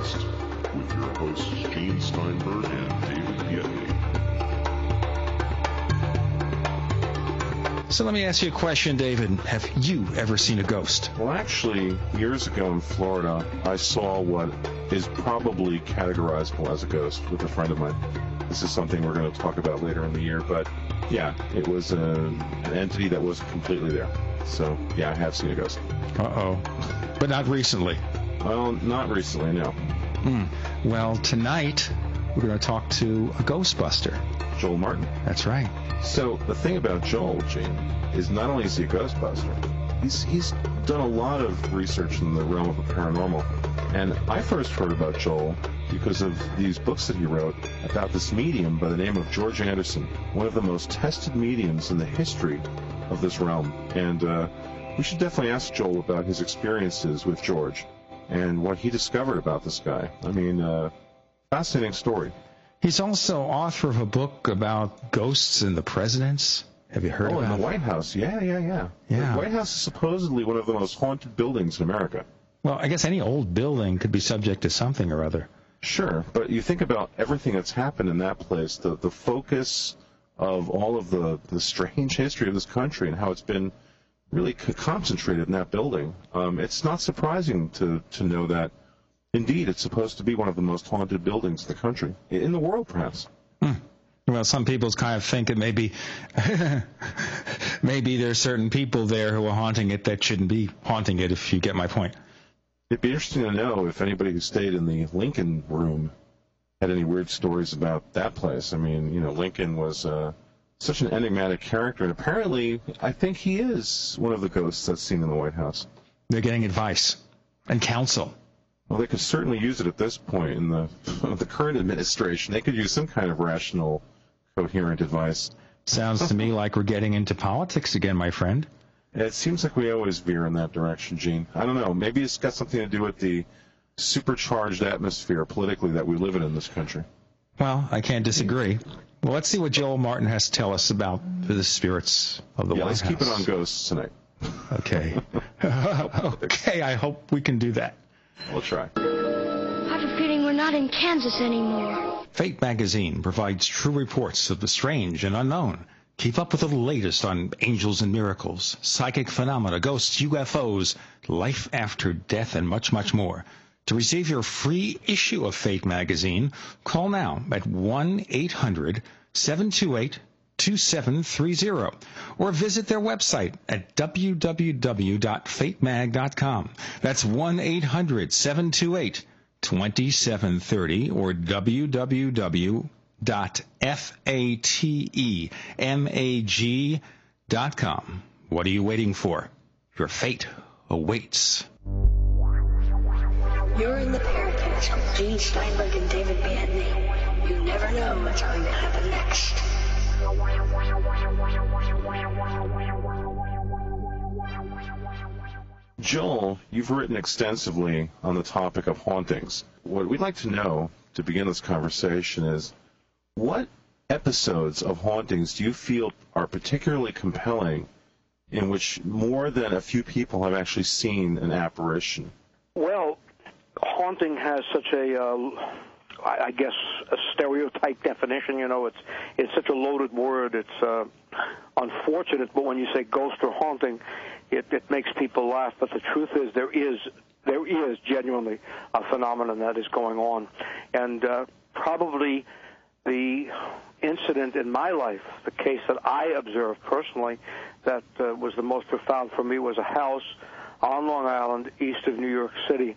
Paracast with your hosts Gene Steinberg and David Biedny. So let me ask you a question, David. Have you ever seen a ghost? Well, actually, years ago in Florida, I saw what is probably categorizable as a ghost with a friend of mine. This is something we're going to talk about later in the year, but yeah, it was an entity that was completely there. So, yeah, I have seen a ghost. Uh-oh. But not recently. Well, not recently, no. Well, tonight we're going to talk to a Ghostbuster. Joel Martin. That's right. So the thing about Joel, Gene, is not only is he a Ghostbuster, he's done a lot of research in the realm of the paranormal. And I first heard about Joel because of these books that he wrote about this medium by the name of George Anderson, one of the most tested mediums in the history of this realm. And we should definitely ask Joel about his experiences with George and what he discovered about this guy. I mean, fascinating story. He's also author of a book about ghosts and the presidents. Have you heard about it? Oh, in the White House. Yeah. The White House is supposedly one of the most haunted buildings in America. Well, I guess any old building could be subject to something or other. Sure, but you think about everything that's happened in that place, the focus of all of the strange history of this country and how it's been really concentrated in that building. It's not surprising to know that, indeed, it's supposed to be one of the most haunted buildings in the country, in the world, perhaps. Well, some people kind of think that maybe there are certain people there who are haunting it that shouldn't be haunting it, if you get my point. It'd be interesting to know if anybody who stayed in the Lincoln room had any weird stories about that place. I mean, you know, Lincoln was such an enigmatic character, and apparently I think he is one of the ghosts that's seen in the White House. They're getting advice and counsel. Well, they could certainly use it at this point in the current administration. They could use some kind of rational, coherent advice. Sounds to me like we're getting into politics again, my friend. It seems like we always veer in that direction, Gene. I don't know. Maybe it's got something to do with the supercharged atmosphere politically that we live in this country. Well, I can't disagree. Well, let's see what Joel Martin has to tell us about the spirits of the White House. Let's keep it on ghosts tonight. Okay. Okay, I hope we can do that. We'll try. I have a feeling we're not in Kansas anymore. Fate Magazine provides true reports of the strange and unknown. Keep up with the latest on angels and miracles, psychic phenomena, ghosts, UFOs, life after death, and much, much more. To receive your free issue of Fate Magazine, call now at 1-800-728-2730 or visit their website at www.fatemag.com. That's 1-800-728-2730 or www.fatemag.com. What are you waiting for? Your fate awaits. You're in the Paracast with Gene Steinberg and David Biedny. You never know what's going to happen next. Joel, you've written extensively on the topic of hauntings. What we'd like to know to begin this conversation is, what episodes of hauntings do you feel are particularly compelling, in which more than a few people have actually seen an apparition? Well, haunting has such a, I guess, a stereotype definition. You know, it's such a loaded word. It's unfortunate, but when you say ghost or haunting, it makes people laugh. But the truth is, there is genuinely a phenomenon that is going on, and probably the incident in my life, the case that I observed personally, that was the most profound for me, was a house on Long Island, east of New York City,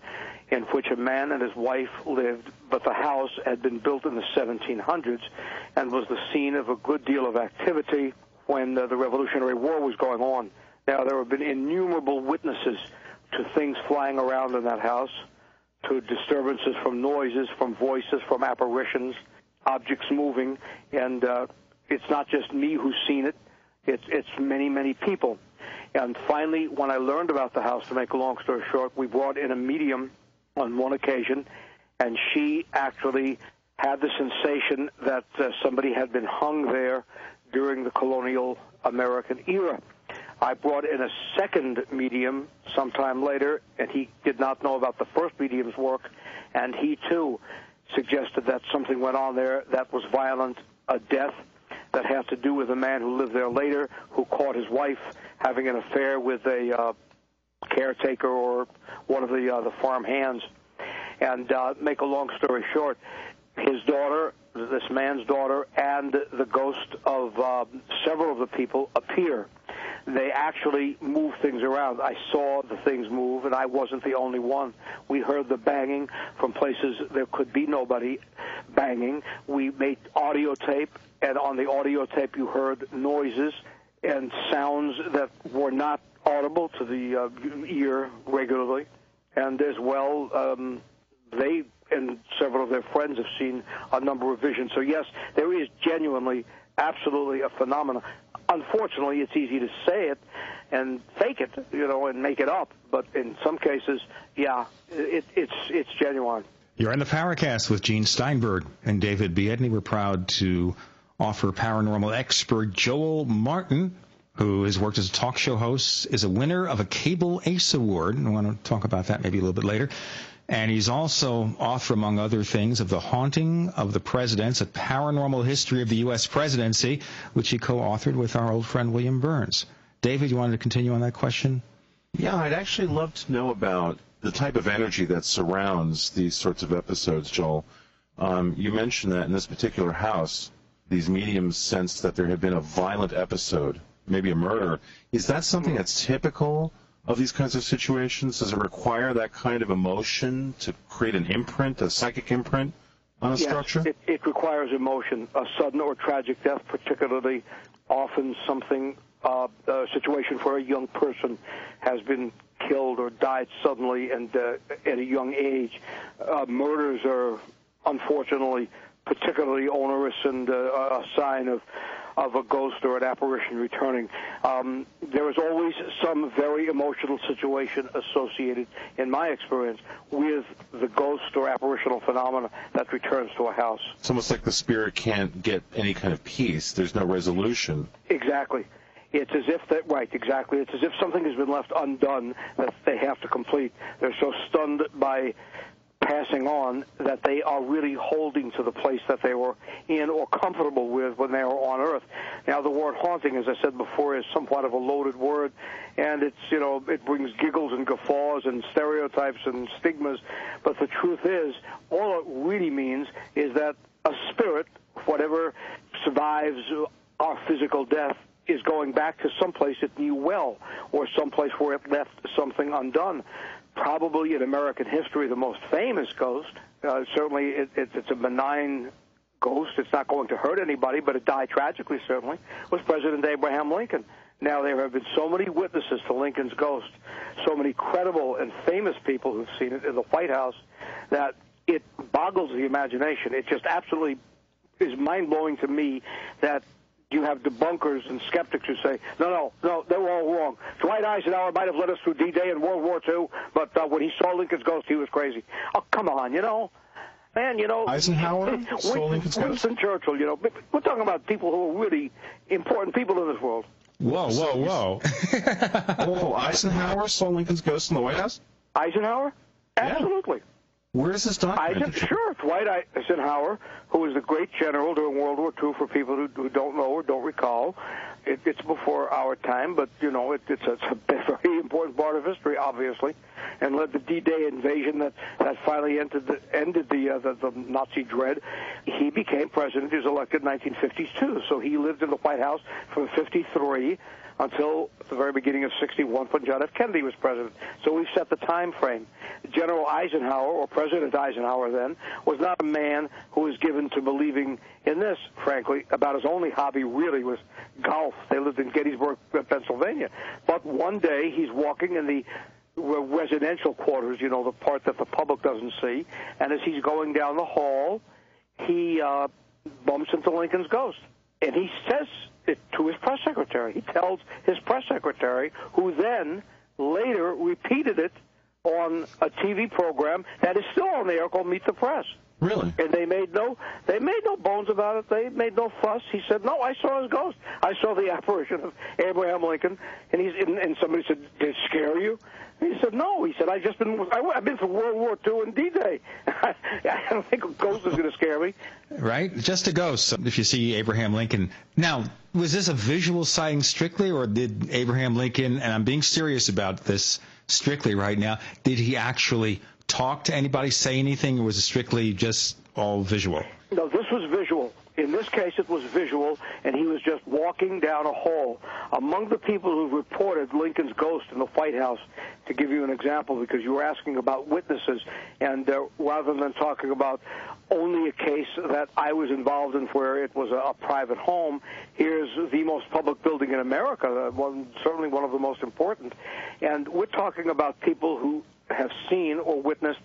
in which a man and his wife lived, but the house had been built in the 1700s and was the scene of a good deal of activity when the Revolutionary War was going on. Now, there have been innumerable witnesses to things flying around in that house, to disturbances from noises, from voices, from apparitions, objects moving, and it's not just me who's seen it. It's many, many people. And finally, when I learned about the house, to make a long story short, we brought in a medium on one occasion, and she actually had the sensation that somebody had been hung there during the colonial American era. I brought in a second medium sometime later, and he did not know about the first medium's work, and he, too, suggested that something went on there that was violent, a death that had to do with a man who lived there later who caught his wife having an affair with a caretaker or one of the farm hands. And make a long story short, his daughter, this man's daughter, and the ghost of several of the people appear. They actually move things around. I saw the things move, and I wasn't the only one. We heard the banging from places there could be nobody banging. We made audio tape, and on the audio tape you heard noises and sounds that were not audible to the ear regularly. And as well, they and several of their friends have seen a number of visions. So, yes, there is genuinely, absolutely a phenomenon. Unfortunately, it's easy to say it and fake it, you know, and make it up. But in some cases, yeah, it's genuine. You're in the Paracast with Gene Steinberg and David Biedny. We're proud to offer paranormal expert Joel Martin, who has worked as a talk show host, is a winner of a Cable Ace Award. And I want to talk about that maybe a little bit later. And he's also author, among other things, of The Haunting of the Presidents: A Paranormal History of the U.S. Presidency, which he co-authored with our old friend William Burns. David, you wanted to continue on that question? Yeah, I'd actually love to know about the type of energy that surrounds these sorts of episodes, Joel. You mentioned that in this particular house, these mediums sensed that there had been a violent episode, maybe a murder. Is that something that's typical of these kinds of situations? Does it require that kind of emotion to create an imprint, a psychic imprint on a structure? It requires emotion. A sudden or tragic death, particularly often something, a situation where a young person has been killed or died suddenly and at a young age. Murders are unfortunately particularly onerous and a sign of a ghost or an apparition returning. There is always some very emotional situation associated, in my experience, with the ghost or apparitional phenomena that returns to a house. It's almost like the spirit can't get any kind of peace. There's no resolution. Exactly. It's as if that, right, exactly. It's as if something has been left undone that they have to complete. They're so stunned by passing on that they are really holding to the place that they were in or comfortable with when they were on Earth. Now, the word haunting, as I said before, is somewhat of a loaded word, and it's, you know, it brings giggles and guffaws and stereotypes and stigmas, but the truth is, all it really means is that a spirit, whatever survives our physical death, is going back to someplace it knew well or someplace where it left something undone. Probably in American history, the most famous ghost. Certainly, it's a benign ghost. It's not going to hurt anybody, but it died tragically, certainly, was President Abraham Lincoln. Now, there have been so many witnesses to Lincoln's ghost, so many credible and famous people who've seen it in the White House, that it boggles the imagination. It just absolutely is mind-blowing to me that you have debunkers and skeptics who say, no, they were all wrong. Dwight Eisenhower might have led us through D-Day and World War II, but when he saw Lincoln's ghost, he was crazy. Oh, come on, you know. Man, you know. Eisenhower saw Lincoln's ghost? Winston Churchill, you know. We're talking about people who are really important people in this world. Whoa. Whoa, Eisenhower saw Lincoln's ghost in the White House? Eisenhower? Absolutely. Yeah. Where is this document? Sure, Dwight Eisenhower, who was the great general during World War II, for people who don't know or don't recall. It's before our time, but, you know, it's a very important part of history, obviously, and led the D-Day invasion that finally ended the Nazi dread. He became president. He was elected in 1952, so he lived in the White House from 1953 until the very beginning of 1961, when John F. Kennedy was president. So we've set the time frame. General Eisenhower, or President Eisenhower then, was not a man who was given to believing in this, frankly. About his only hobby, really, was golf. They lived in Gettysburg, Pennsylvania. But one day, he's walking in the residential quarters, you know, the part that the public doesn't see, and as he's going down the hall, he bumps into Lincoln's ghost. And he says it to his press secretary. He tells his press secretary, who then later repeated it on a TV program that is still on the air called Meet the Press. Really? And they made no bones about it. They made no fuss. He said, "No, I saw his ghost. I saw the apparition of Abraham Lincoln." And somebody said, "Did it scare you?" And he said, "No." He said, "I've been from World War II and D-Day. I don't think a ghost is going to scare me." Right? Just a ghost. If you see Abraham Lincoln now. Was this a visual sighting strictly, or did Abraham Lincoln, and I'm being serious about this strictly right now, did he actually talk to anybody, say anything, or was it strictly just all visual? No, this was visual. In this case, it was visual, and he was just walking down a hall. Among the people who reported Lincoln's ghost in the White House, to give you an example, because you were asking about witnesses, and rather than talking about only a case that I was involved in where it was a private home, here's the most public building in America, certainly one of the most important. And we're talking about people who have seen or witnessed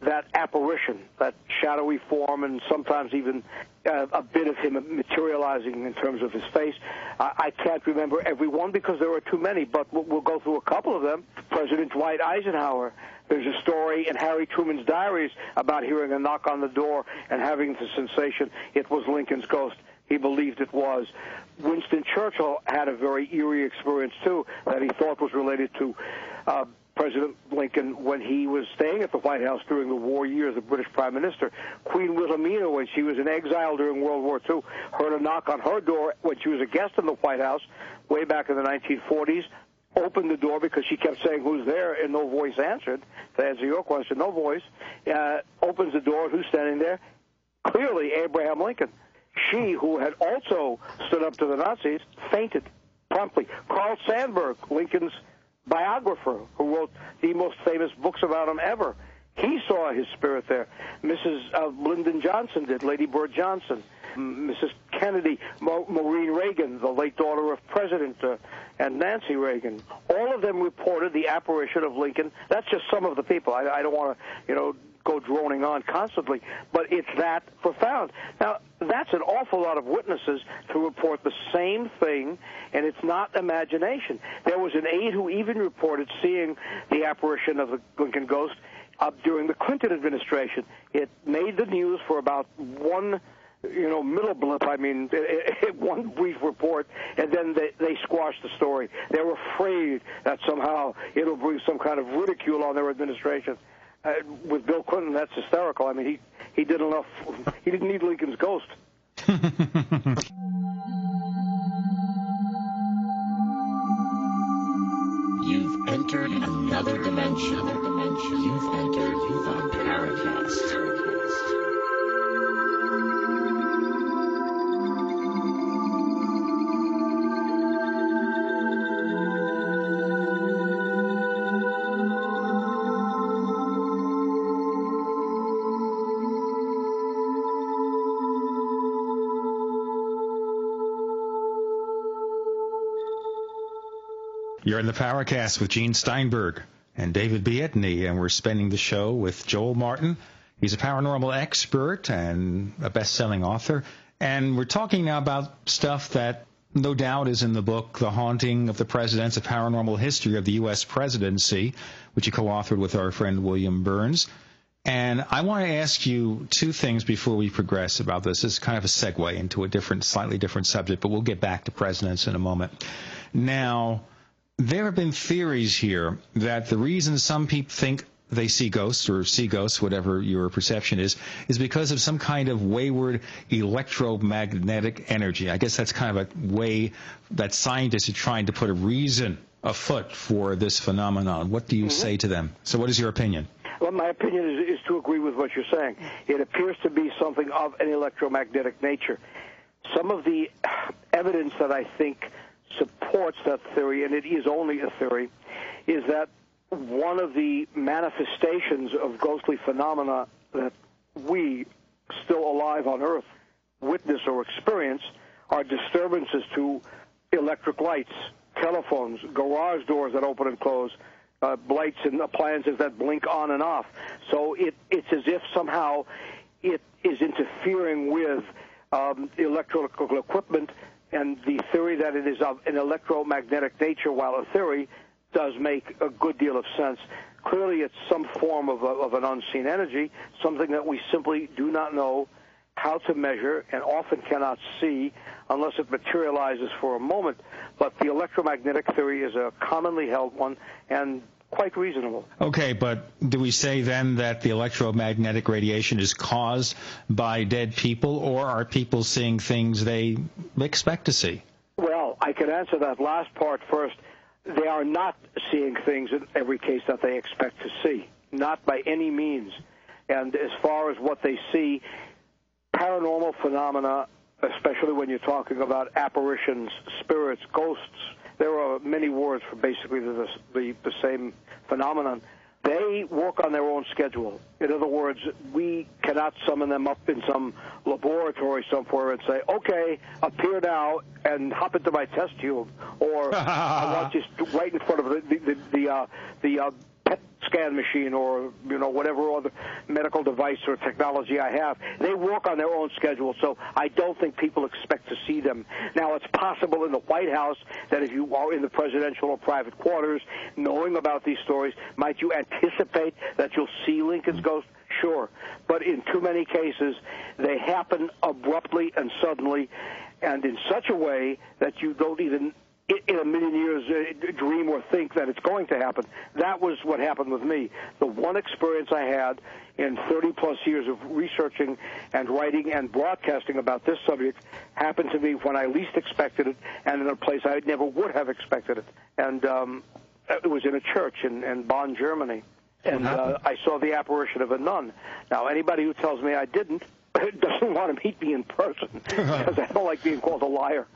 that apparition, that shadowy form, and sometimes even a bit of him materializing in terms of his face. I can't remember every one because there are too many, but we'll go through a couple of them. President Dwight Eisenhower. There's a story in Harry Truman's diaries about hearing a knock on the door and having the sensation it was Lincoln's ghost. He believed it was. Winston Churchill had a very eerie experience, too, that he thought was related to President Lincoln when he was staying at the White House during the war years, the British Prime Minister. Queen Wilhelmina, when she was in exile during World War II, heard a knock on her door when she was a guest in the White House way back in the 1940s, opened the door because she kept saying, "Who's there?" and no voice answered. To answer your question, no voice. Opens the door, who's standing there? Clearly Abraham Lincoln. She, who had also stood up to the Nazis, fainted promptly. Carl Sandburg, Lincoln's biographer, who wrote the most famous books about him ever. He saw his spirit there. Mrs. Lyndon Johnson did, Lady Bird Johnson. Mrs. Kennedy, Maureen Reagan, the late daughter of President and Nancy Reagan. All of them reported the apparition of Lincoln. That's just some of the people. I don't want to, go droning on constantly, but it's that profound. Now, that's an awful lot of witnesses to report the same thing, and it's not imagination. There was an aide who even reported seeing the apparition of the Lincoln ghost during the Clinton administration. It made the news for about one middle blip, one brief report, and then they squash the story. They're afraid that somehow it'll bring some kind of ridicule on their administration. With Bill Clinton, that's hysterical. I mean, he did enough. He didn't need Lincoln's ghost. You've entered another dimension. You've entered Paracast. You're in the Paracast with Gene Steinberg and David Biedny, and we're spending the show with Joel Martin. He's a paranormal expert and a best-selling author, and we're talking now about stuff that no doubt is in the book, The Haunting of the Presidents: A Paranormal History of the U.S. Presidency, which you co-authored with our friend William Burns. And I want to ask you two things before we progress about this. This is kind of a segue into a slightly different subject, but we'll get back to presidents in a moment. Now, there have been theories here that the reason some people think they see ghosts or whatever your perception is because of some kind of wayward electromagnetic energy. I guess that's kind of a way that scientists are trying to put a reason afoot for this phenomenon. What do you say to them? So what is your opinion? Well, my opinion is to agree with what you're saying. It appears to be something of an electromagnetic nature. Some of the evidence that I think supports that theory, and it is only a theory, is that one of the manifestations of ghostly phenomena that we, still alive on Earth, witness or experience are disturbances to electric lights, telephones, garage doors that open and close, lights and appliances that blink on and off. So it's as if somehow it is interfering with electrical equipment. And the theory that it is of an electromagnetic nature, while a theory, does make a good deal of sense. Clearly, it's some form of an unseen energy, something that we simply do not know how to measure and often cannot see unless it materializes for a moment. But the electromagnetic theory is a commonly held one and quite reasonable. Okay, but do we say then that the electromagnetic radiation is caused by dead people, or are people seeing things they expect to see? Well, I can answer that last part first. They are not seeing things in every case that they expect to see, not by any means. And as far as what they see, paranormal phenomena, especially when you're talking about apparitions, spirits, ghosts, there are many words for basically the same phenomenon. They work on their own schedule. In other words, we cannot summon them up in some laboratory somewhere and say, okay, appear now and hop into my test tube, or I want you right in front of the PET scan machine, or whatever other medical device or technology I have. They work on their own schedule, so I don't think people expect to see them. Now, it's possible in the White House that if you are in the presidential or private quarters, knowing about these stories, might you anticipate that you'll see Lincoln's ghost? Sure. But in too many cases, they happen abruptly and suddenly, and in such a way that you don't even in a million years dream or think that it's going to happen. That was what happened with me. The one experience I had in 30-plus years of researching and writing and broadcasting about this subject happened to me when I least expected it and in a place I never would have expected it. And it was in a church in Bonn, Germany. And I saw the apparition of a nun. Now, anybody who tells me I didn't doesn't want to meet me in person because I don't like being called a liar.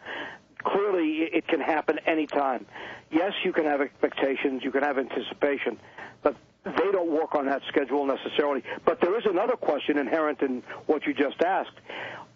Clearly, it can happen any time. Yes, you can have expectations, you can have anticipation, but they don't work on that schedule necessarily. But there is another question inherent in what you just asked.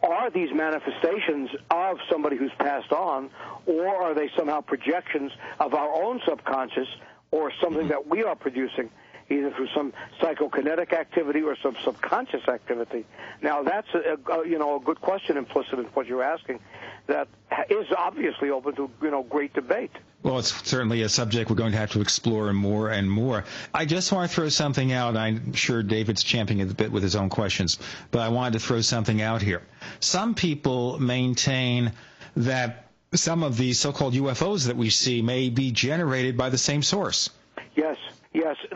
Are these manifestations of somebody who's passed on, or are they somehow projections of our own subconscious or something that we are producing, either through some psychokinetic activity or some subconscious activity? Now, that's a good question implicit in what you're asking that is obviously open to great debate. Well, it's certainly a subject we're going to have to explore more and more. I just want to throw something out. I'm sure David's champing a bit with his own questions, but I wanted to throw something out here. Some people maintain that some of these so-called UFOs that we see may be generated by the same source. Yes,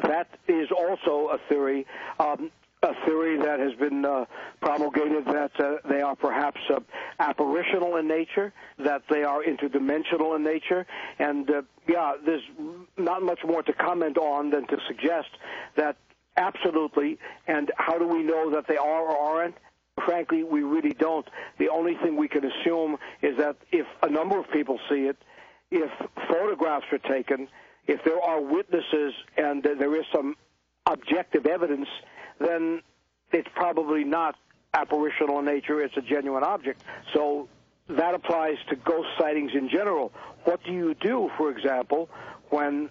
that is also a theory that has been promulgated that they are perhaps apparitional in nature, that they are interdimensional in nature. And, there's not much more to comment on than to suggest that absolutely, and how do we know that they are or aren't? Frankly, we really don't. The only thing we can assume is that if a number of people see it, if photographs are taken, if there are witnesses and there is some objective evidence, then it's probably not apparitional in nature. It's a genuine object. So that applies to ghost sightings in general. What do you do, for example, when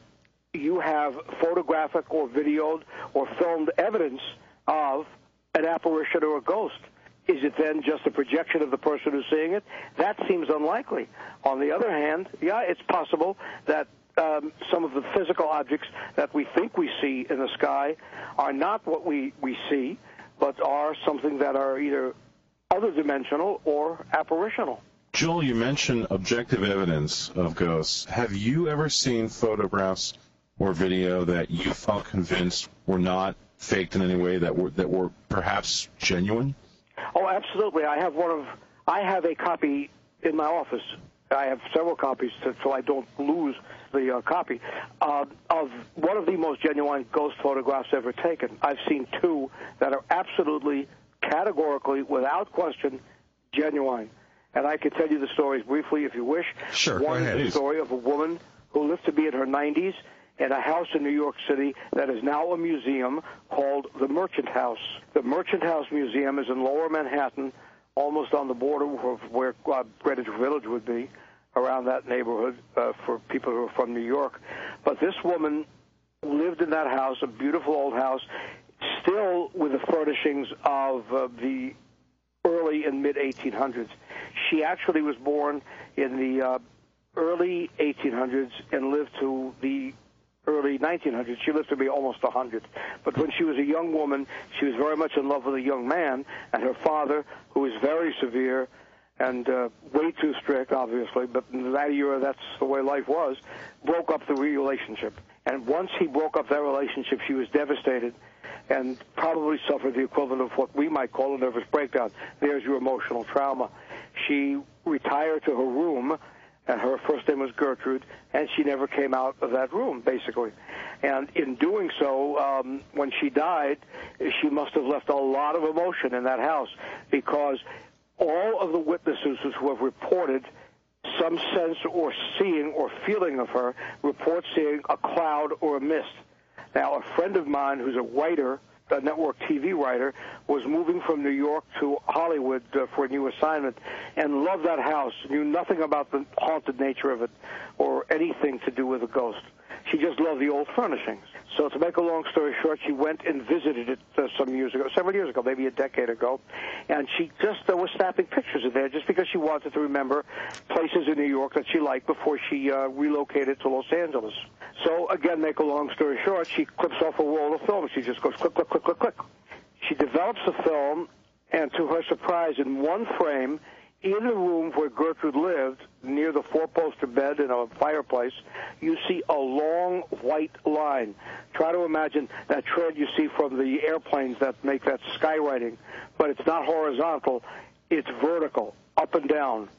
you have photographic or videoed or filmed evidence of an apparition or a ghost? Is it then just a projection of the person who's seeing it? That seems unlikely. On the other hand, it's possible that some of the physical objects that we think we see in the sky are not what we see, but are something that are either other dimensional or apparitional. Joel, you mentioned objective evidence of ghosts. Have you ever seen photographs or video that you felt convinced were not faked in any way, that were perhaps genuine? Oh, absolutely. I have a copy in my office. I have several copies, so I don't lose the copy, of one of the most genuine ghost photographs ever taken. I've seen two that are absolutely, categorically, without question, genuine. And I can tell you the stories briefly if you wish. Sure, go ahead. One is the story of a woman who lived to be in her 90s in a house in New York City that is now a museum called the Merchant House. The Merchant House Museum is in Lower Manhattan, almost on the border of where Greenwich Village would be, around that neighborhood for people who are from New York. But this woman lived in that house, a beautiful old house, still with the furnishings of the early and mid-1800s. She actually was born in the early 1800s and lived to the early 1900s. She lived to be almost 100. But when she was a young woman, she was very much in love with a young man, and her father, who was very severe and way too strict, obviously, but in that era, that's the way life was, broke up the relationship. And once he broke up that relationship, she was devastated and probably suffered the equivalent of what we might call a nervous breakdown. There's your emotional trauma. She retired to her room, and her first name was Gertrude, and she never came out of that room, basically. And in doing so, when she died, she must have left a lot of emotion in that house, because all of the witnesses who have reported some sense or seeing or feeling of her report seeing a cloud or a mist. Now, a friend of mine who's a writer, a network TV writer, was moving from New York to Hollywood for a new assignment and loved that house, knew nothing about the haunted nature of it or anything to do with a ghost. She just loved the old furnishings. So to make a long story short, she went and visited it several years ago, maybe a decade ago, and she just was snapping pictures of there just because she wanted to remember places in New York that she liked before she relocated to Los Angeles. So again, make a long story short, she clips off a roll of film. She just goes click, click, click, click, click. She develops the film, and to her surprise, in one frame, in the room where Gertrude lived, near the four-poster bed and a fireplace, you see a long white line. Try to imagine that tread you see from the airplanes that make that skywriting, but it's not horizontal. It's vertical, up and down.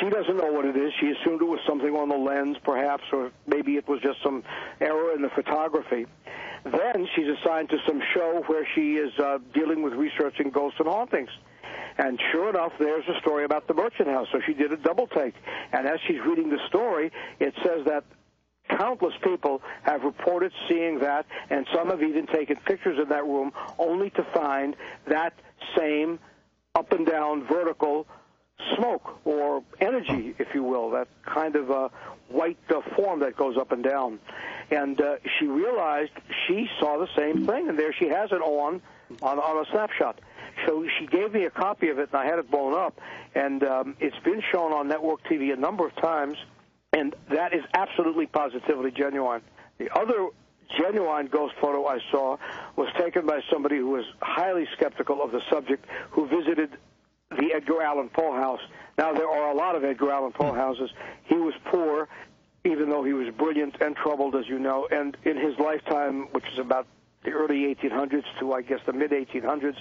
She doesn't know what it is. She assumed it was something on the lens, perhaps, or maybe it was just some error in the photography. Then she's assigned to some show where she is dealing with researching ghosts and hauntings. And sure enough, there's a story about the Merchant House, so she did a double take. And as she's reading the story, it says that countless people have reported seeing that, and some have even taken pictures in that room, only to find that same up-and-down vertical smoke or energy, if you will, that kind of white form that goes up and down. And she realized she saw the same thing, and there she has it on a snapshot. So she gave me a copy of it, and I had it blown up, and it's been shown on network TV a number of times, and that is absolutely positively genuine. The other genuine ghost photo I saw was taken by somebody who was highly skeptical of the subject, who visited the Edgar Allan Poe house. Now, there are a lot of Edgar Allan Poe houses. He was poor, even though he was brilliant and troubled, as you know, and in his lifetime, which is about the early 1800s to, I guess, the mid-1800s,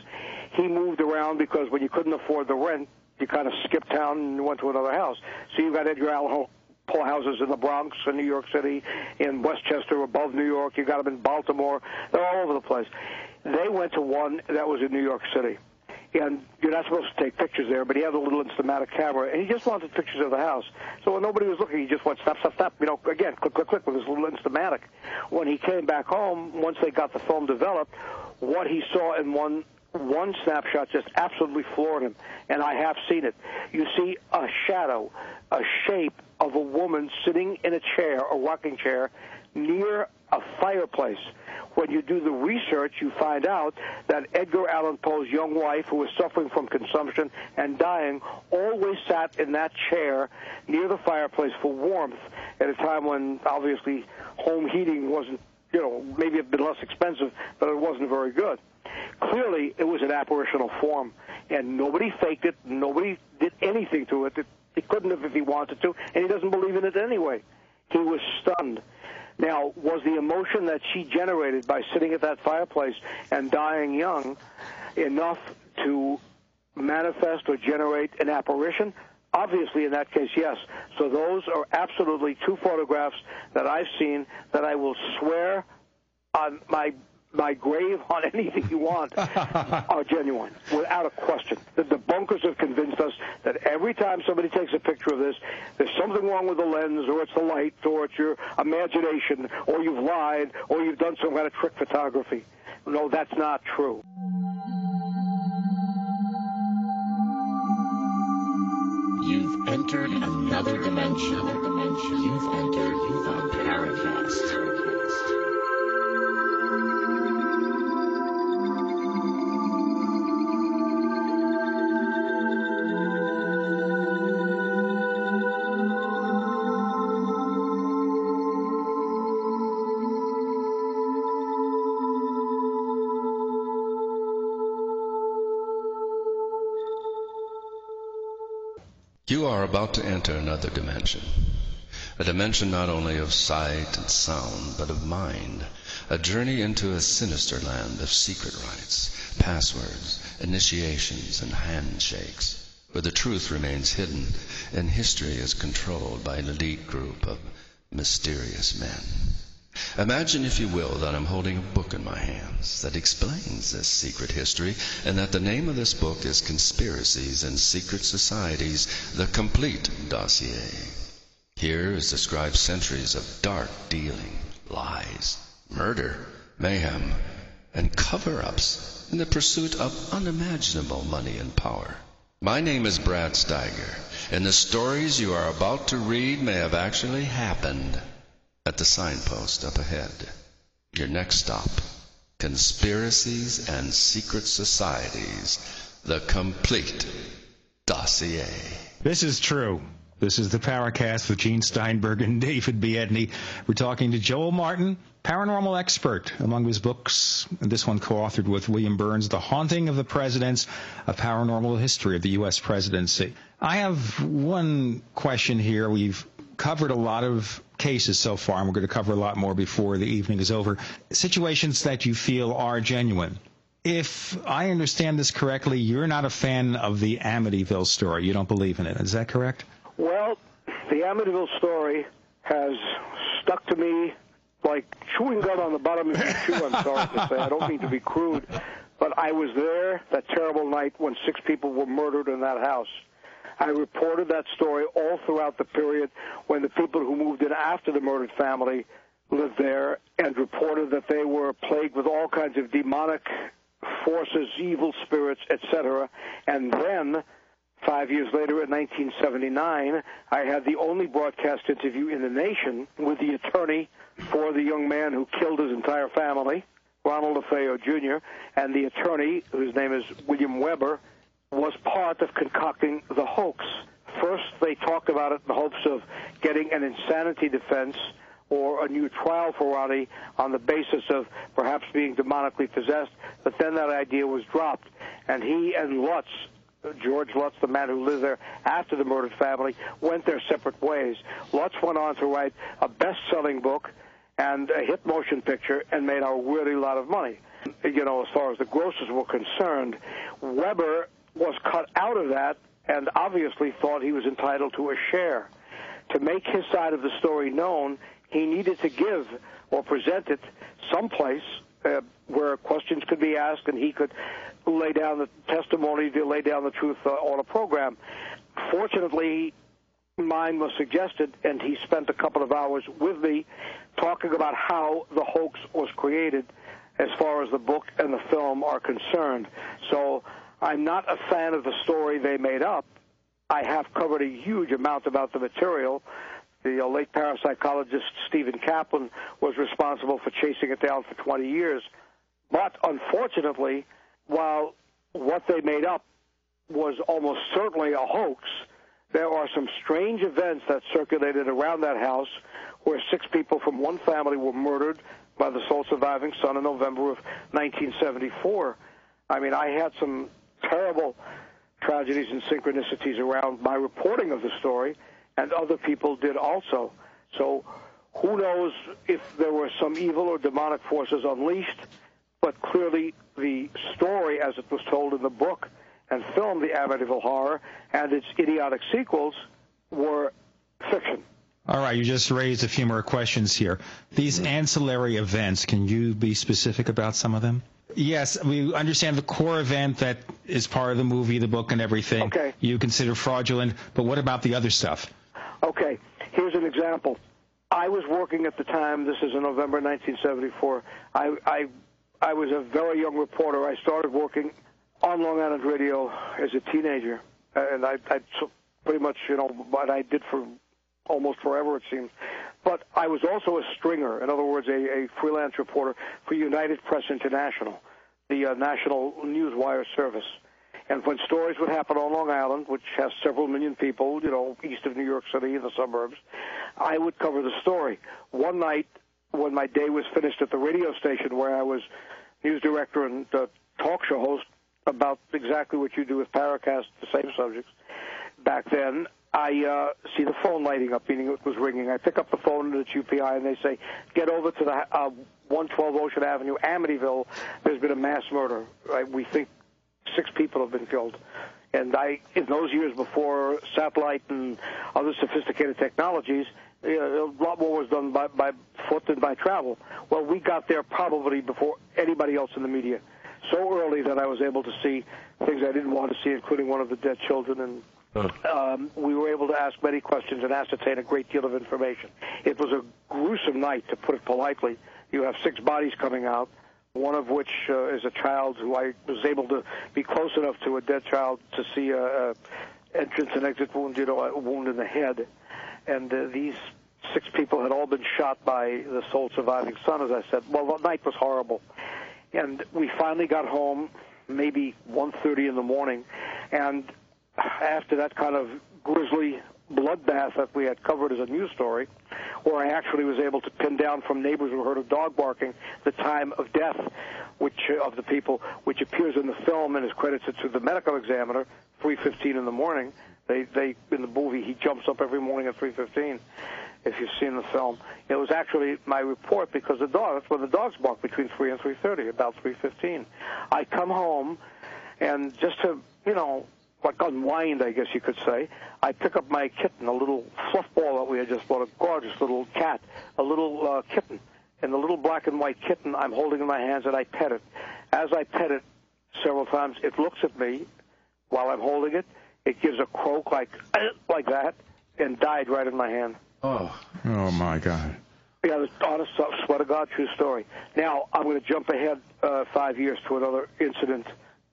he moved around because when you couldn't afford the rent, you kind of skipped town and went to another house. So you've got Edgar Allan Poe houses in the Bronx, in New York City, in Westchester, above New York. You got them in Baltimore. They're all over the place. They went to one that was in New York City. And you're not supposed to take pictures there, but he had a little Instamatic camera, and he just wanted pictures of the house. So when nobody was looking, he just went snap, snap, snap, you know, again, click, click, click with his little Instamatic. When he came back home, once they got the film developed, what he saw in one snapshot just absolutely floored him, and I have seen it. You see a shadow, a shape of a woman sitting in a chair, a rocking chair, near a fireplace. When you do the research, you find out that Edgar Allan Poe's young wife, who was suffering from consumption and dying, always sat in that chair near the fireplace for warmth at a time when, obviously, home heating wasn't, you know, maybe it'd been less expensive, but it wasn't very good. Clearly, it was an apparitional form, and nobody faked it. Nobody did anything to it. He couldn't have if he wanted to, and he doesn't believe in it anyway. He was stunned. Now, was the emotion that she generated by sitting at that fireplace and dying young enough to manifest or generate an apparition? Obviously, in that case, yes. So those are absolutely two photographs that I've seen that I will swear on my grave, on anything you want, are genuine, without a question. The debunkers have convinced us that every time somebody takes a picture of this, there's something wrong with the lens, or it's the light, or it's your imagination, or you've lied, or you've done some kind of trick photography. No, that's not true. You've entered another dimension. You've entered the Paracast. You are about to enter another dimension, a dimension not only of sight and sound, but of mind, a journey into a sinister land of secret rites, passwords, initiations, and handshakes, where the truth remains hidden and history is controlled by an elite group of mysterious men. Imagine, if you will, that I'm holding a book in my hands that explains this secret history, and that the name of this book is Conspiracies and Secret Societies, the Complete Dossier. Here is described centuries of dark dealing, lies, murder, mayhem, and cover-ups in the pursuit of unimaginable money and power. My name is Brad Steiger, and the stories you are about to read may have actually happened. At the signpost up ahead. Your next stop, Conspiracies and Secret Societies, the Complete Dossier. This is true. This is the Paracast with Gene Steinberg and David Biedny. We're talking to Joel Martin, paranormal expert. Among his books, this one co-authored with William Burns, The Haunting of the Presidents: A Paranormal History of the U.S. Presidency. I have one question here. We've covered a lot of cases so far, and we're going to cover a lot more before the evening is over. Situations that you feel are genuine. If I understand this correctly, you're not a fan of the Amityville story. You don't believe in it. Is that correct? Well, the Amityville story has stuck to me like chewing gum on the bottom of your shoe, I'm sorry to say. I don't mean to be crude, but I was there that terrible night when 6 people were murdered in that house. I reported that story all throughout the period when the people who moved in after the murdered family lived there, and reported that they were plagued with all kinds of demonic forces, evil spirits, etc. And then 5 years later, in 1979, I had the only broadcast interview in the nation with the attorney for the young man who killed his entire family, Ronald DeFeo Jr., and the attorney, whose name is William Weber, was part of concocting the hoax. First, they talked about it in the hopes of getting an insanity defense or a new trial for Ronnie on the basis of perhaps being demonically possessed, but then that idea was dropped. And he and Lutz, George Lutz, the man who lived there after the murdered family, went their separate ways. Lutz went on to write a best-selling book and a hit motion picture and made a really lot of money. You know, as far as the grosses were concerned, Weber was cut out of that and obviously thought he was entitled to a share. To make his side of the story known, he needed to give or present it someplace where questions could be asked and he could lay down the testimony, lay down the truth on a program. Fortunately, mine was suggested, and he spent a couple of hours with me talking about how the hoax was created as far as the book and the film are concerned. So I'm not a fan of the story they made up. I have covered a huge amount about the material. The late parapsychologist Stephen Kaplan was responsible for chasing it down for 20 years. But unfortunately, while what they made up was almost certainly a hoax, there are some strange events that circulated around that house where 6 people from one family were murdered by the sole surviving son in November of 1974. I mean, I had some terrible tragedies and synchronicities around my reporting of the story, and other people did also. So who knows if there were some evil or demonic forces unleashed, but clearly the story as it was told in the book and film, The Amityville Horror, and its idiotic sequels were fiction. All right, you just raised a few more questions here. These ancillary events, can you be specific about some of them? Yes, we understand the core event that is part of the movie, the book, and everything. Okay. You consider fraudulent, but what about the other stuff? Okay, here's an example. I was working at the time, this is in November 1974. I was a very young reporter. I started working on Long Island Radio as a teenager, and I pretty much, you know, what I did for almost forever, it seems. But I was also a stringer, in other words, a freelance reporter for United Press International, the national newswire service. And when stories would happen on Long Island, which has several million people, you know, east of New York City in the suburbs, I would cover the story. One night, when my day was finished at the radio station where I was news director and talk show host about exactly what you do with Paracast, the same subjects, back then, I see the phone lighting up, meaning it was ringing. I pick up the phone at UPI, and they say, get over to the 112 Ocean Avenue, Amityville. There's been a mass murder. Right? We think 6 people have been killed. And I, in those years before satellite and other sophisticated technologies, a lot more was done by foot than by travel. Well, we got there probably before anybody else in the media, so early that I was able to see things I didn't want to see, including one of the dead children. And we were able to ask many questions and ascertain a great deal of information. It was a gruesome night, to put it politely. You have 6 bodies coming out, one of which is a child who I was able to be close enough to, a dead child, to see an entrance and exit wound, you know, a wound in the head. And these 6 people had all been shot by the sole surviving son, as I said. Well, the night was horrible. And we finally got home maybe 1:30 in the morning. And after that kind of grisly bloodbath that we had covered as a news story, where I actually was able to pin down from neighbors who heard of dog barking the time of death of the people, which appears in the film and is credited to the medical examiner, 3:15 in the morning. They in the movie, he jumps up every morning at 3:15, if you've seen the film. It was actually my report, because the dog, that's when the dogs bark, between 3 and 3:30, about 3:15. I come home, and just to, you know, like unwind, I guess you could say, I pick up my kitten, a little fluff ball that we had just bought, a gorgeous little cat, a little kitten. And the little black and white kitten I'm holding in my hands, and I pet it. As I pet it several times, it looks at me while I'm holding it. It gives a croak like that, and died right in my hand. Oh my God. Yeah, this honest, swear to God, true story. Now, I'm going to jump ahead 5 years to another incident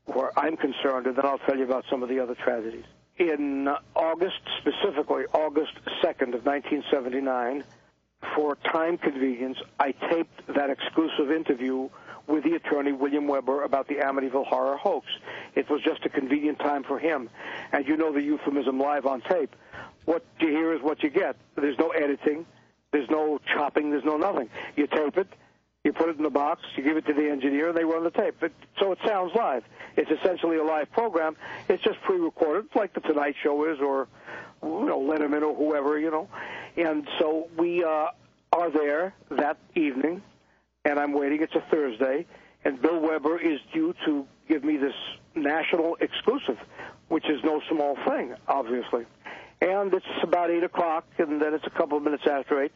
where I'm concerned, and then I'll tell you about some of the other tragedies. In August, specifically August 2nd of 1979, for time convenience, I taped that exclusive interview with the attorney William Weber about the Amityville Horror hoax. It was just a convenient time for him. And you know the euphemism, live on tape. What you hear is what you get. There's no editing. There's no chopping. There's no nothing. You tape it. You put it in the box. You give it to the engineer, and they run the tape. So it sounds live. It's essentially a live program. It's just pre-recorded, like The Tonight Show is, or, you know, Letterman or whoever, you know. And so we are there that evening. And I'm waiting. It's a Thursday, and Bill Weber is due to give me this national exclusive, which is no small thing, obviously. And it's about 8 o'clock, and then it's a couple of minutes after 8.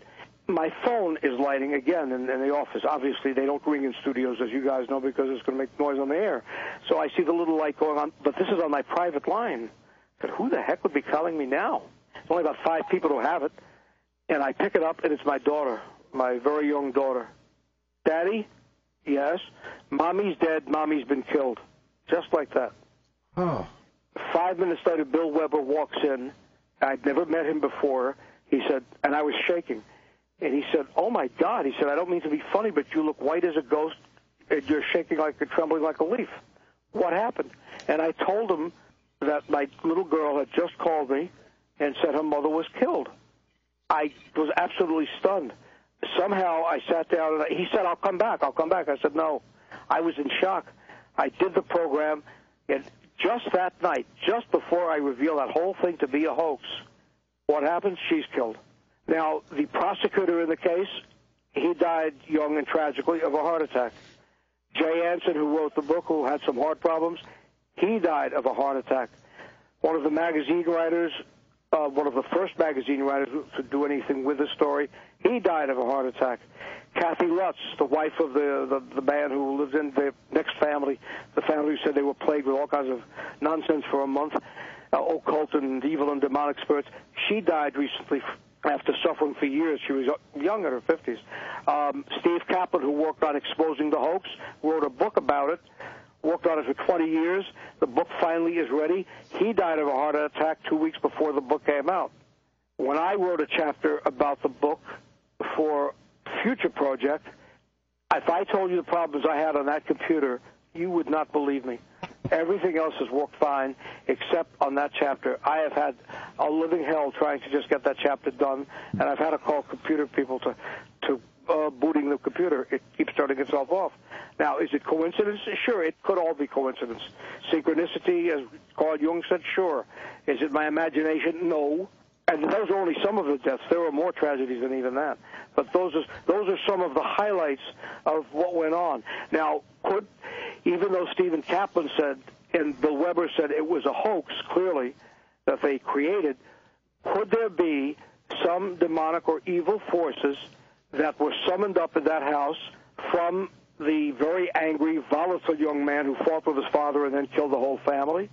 My phone is lighting again in the office. Obviously, they don't ring in studios, as you guys know, because it's going to make noise on the air. So I see the little light going on, but this is on my private line. But who the heck would be calling me now? There's only about 5 people who have it. And I pick it up, and it's my daughter, my very young daughter. Daddy, yes. Mommy's dead. Mommy's been killed. Just like that. Oh. 5 minutes later, Bill Weber walks in. I'd never met him before. He said, and I was shaking. And he said, oh, my God. He said, I don't mean to be funny, but you look white as a ghost, and you're shaking like you're trembling like a leaf. What happened? And I told him that my little girl had just called me and said her mother was killed. I was absolutely stunned. Somehow I sat down, and he said, I'll come back, I'll come back. I said, no. I was in shock. I did the program, and just that night, just before I revealed that whole thing to be a hoax, what happens? She's killed. Now, the prosecutor in the case, he died young and tragically of a heart attack. Jay Anson, who wrote the book, who had some heart problems, he died of a heart attack. One of the magazine writers, one of the first magazine writers to do anything with the story, he died of a heart attack. Kathy Lutz, the wife of the man who lived in the next family, the family who said they were plagued with all kinds of nonsense for a month, occult and evil and demonic spirits, she died recently after suffering for years. She was young, in her 50s. Steve Kaplan, who worked on exposing the hoax, wrote a book about it, worked on it for 20 years. The book finally is ready. He died of a heart attack 2 weeks before the book came out. When I wrote a chapter about the book for future project, if I told you the problems I had on that computer, you would not believe me. Everything else has worked fine except on that chapter. I have had a living hell trying to just get that chapter done, and I've had to call computer people to booting the computer. It keeps turning itself off. Now, is it coincidence? Sure, it could all be coincidence. Synchronicity, as Carl Jung said, sure. Is it my imagination? No. And those are only some of the deaths. There were more tragedies than even that. But those are some of the highlights of what went on. Now, even though Stephen Kaplan said, and Bill Weber said it was a hoax, clearly, that they created, could there be some demonic or evil forces that were summoned up in that house from the very angry, volatile young man who fought with his father and then killed the whole family?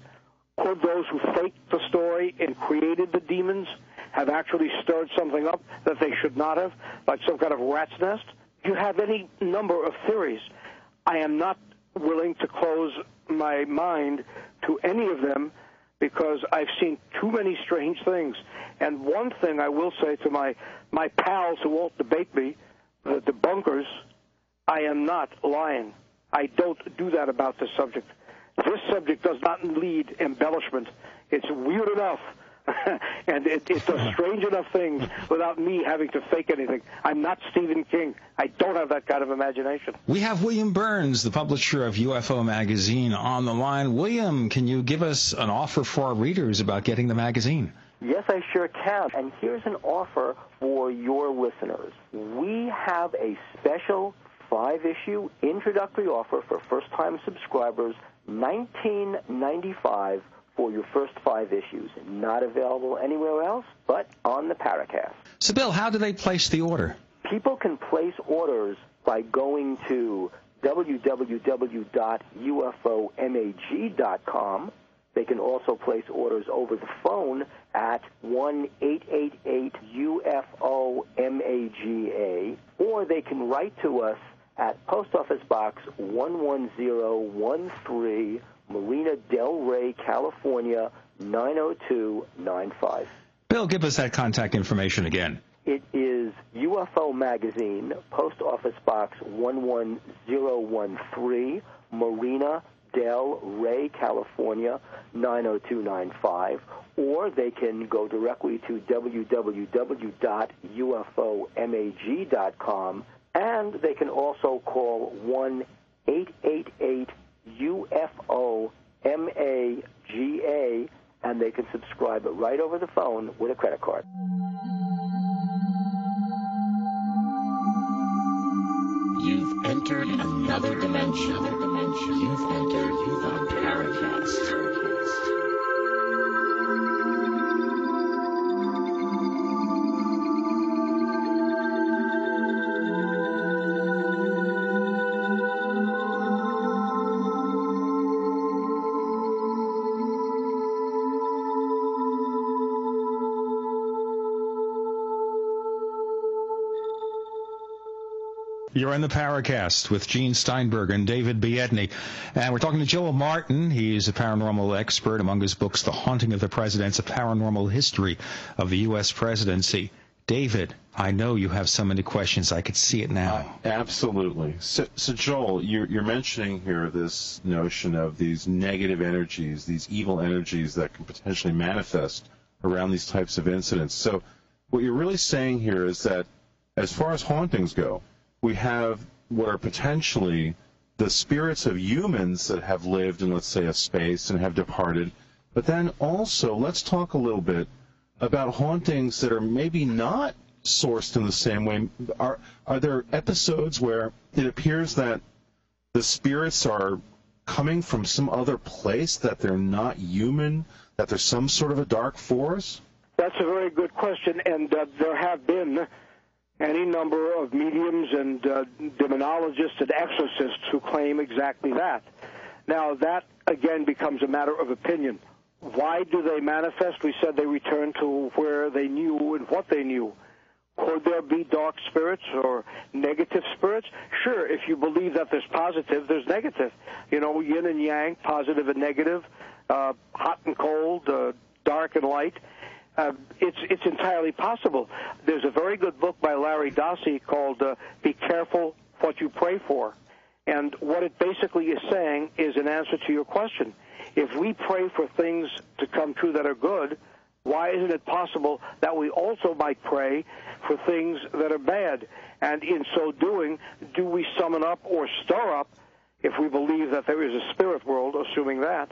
Could those who faked the story and created the demons have actually stirred something up that they should not have, like some kind of rat's nest? You have any number of theories. I am not willing to close my mind to any of them because I've seen too many strange things. And one thing I will say to my pals who won't debate me, the debunkers, I am not lying. I don't do that about this subject. This subject does not need embellishment. It's weird enough, and it does strange enough things without me having to fake anything. I'm not Stephen King. I don't have that kind of imagination. We have William Burns, the publisher of UFO Magazine, on the line. William, can you give us an offer for our readers about getting the magazine? Yes, I sure can. And here's an offer for your listeners. We have a special 5-issue introductory offer for first-time subscribers, $19.95 for your first 5 issues. Not available anywhere else but on the Paracast. So, Bill, how do they place the order? People can place orders by going to www.ufomag.com. They can also place orders over the phone at 1-888-UFOMAGA, or they can write to us at Post Office Box 11013, Marina Del Rey, California, 90295. Bill, give us that contact information again. It is UFO Magazine, Post Office Box 11013, Marina Del Rey, California, 90295. Or they can go directly to www.ufomag.com. And they can also call 1-888-UFO-MAGA, and they can subscribe right over the phone with a credit card. You've entered another dimension. You've entered the Paracast. You're in the Paracast with Gene Steinberg and David Biedny. And we're talking to Joel Martin. He's a paranormal expert. Among his books, The Haunting of the Presidents: A Paranormal History of the U.S. Presidency. David, I know you have so many questions. I could see it now. Absolutely. So Joel, you're mentioning here this notion of these negative energies, these evil energies that can potentially manifest around these types of incidents. So what you're really saying here is that as far as hauntings go, we have what are potentially the spirits of humans that have lived in, let's say, a space and have departed. But then also, let's talk a little bit about hauntings that are maybe not sourced in the same way. Are there episodes where it appears that the spirits are coming from some other place, that they're not human, that there's some sort of a dark force? That's a very good question, and there have been any number of mediums and demonologists and exorcists who claim exactly that. Now, that, again, becomes a matter of opinion. Why do they manifest? We said they return to where they knew and what they knew. Could there be dark spirits or negative spirits? Sure, if you believe that there's positive, there's negative. You know, yin and yang, positive and negative, hot and cold, dark and light. It's entirely possible. There's a very good book by Larry Dossey called Be Careful What You Pray For. And what it basically is saying is an answer to your question. If we pray for things to come true that are good, Why isn't it possible that we also might pray for things that are bad? And in so doing, do we summon up or stir up, if we believe that there is a spirit world, assuming that,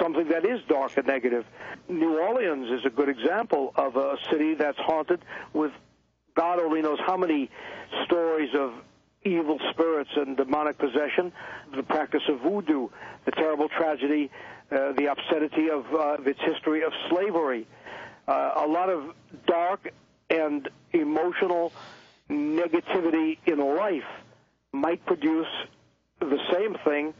something that is dark and negative? New Orleans is a good example of a city that's haunted with God only knows how many stories of evil spirits and demonic possession, the practice of voodoo, the terrible tragedy, the obscenity of its history of slavery, a lot of dark and emotional negativity in life might produce the same thing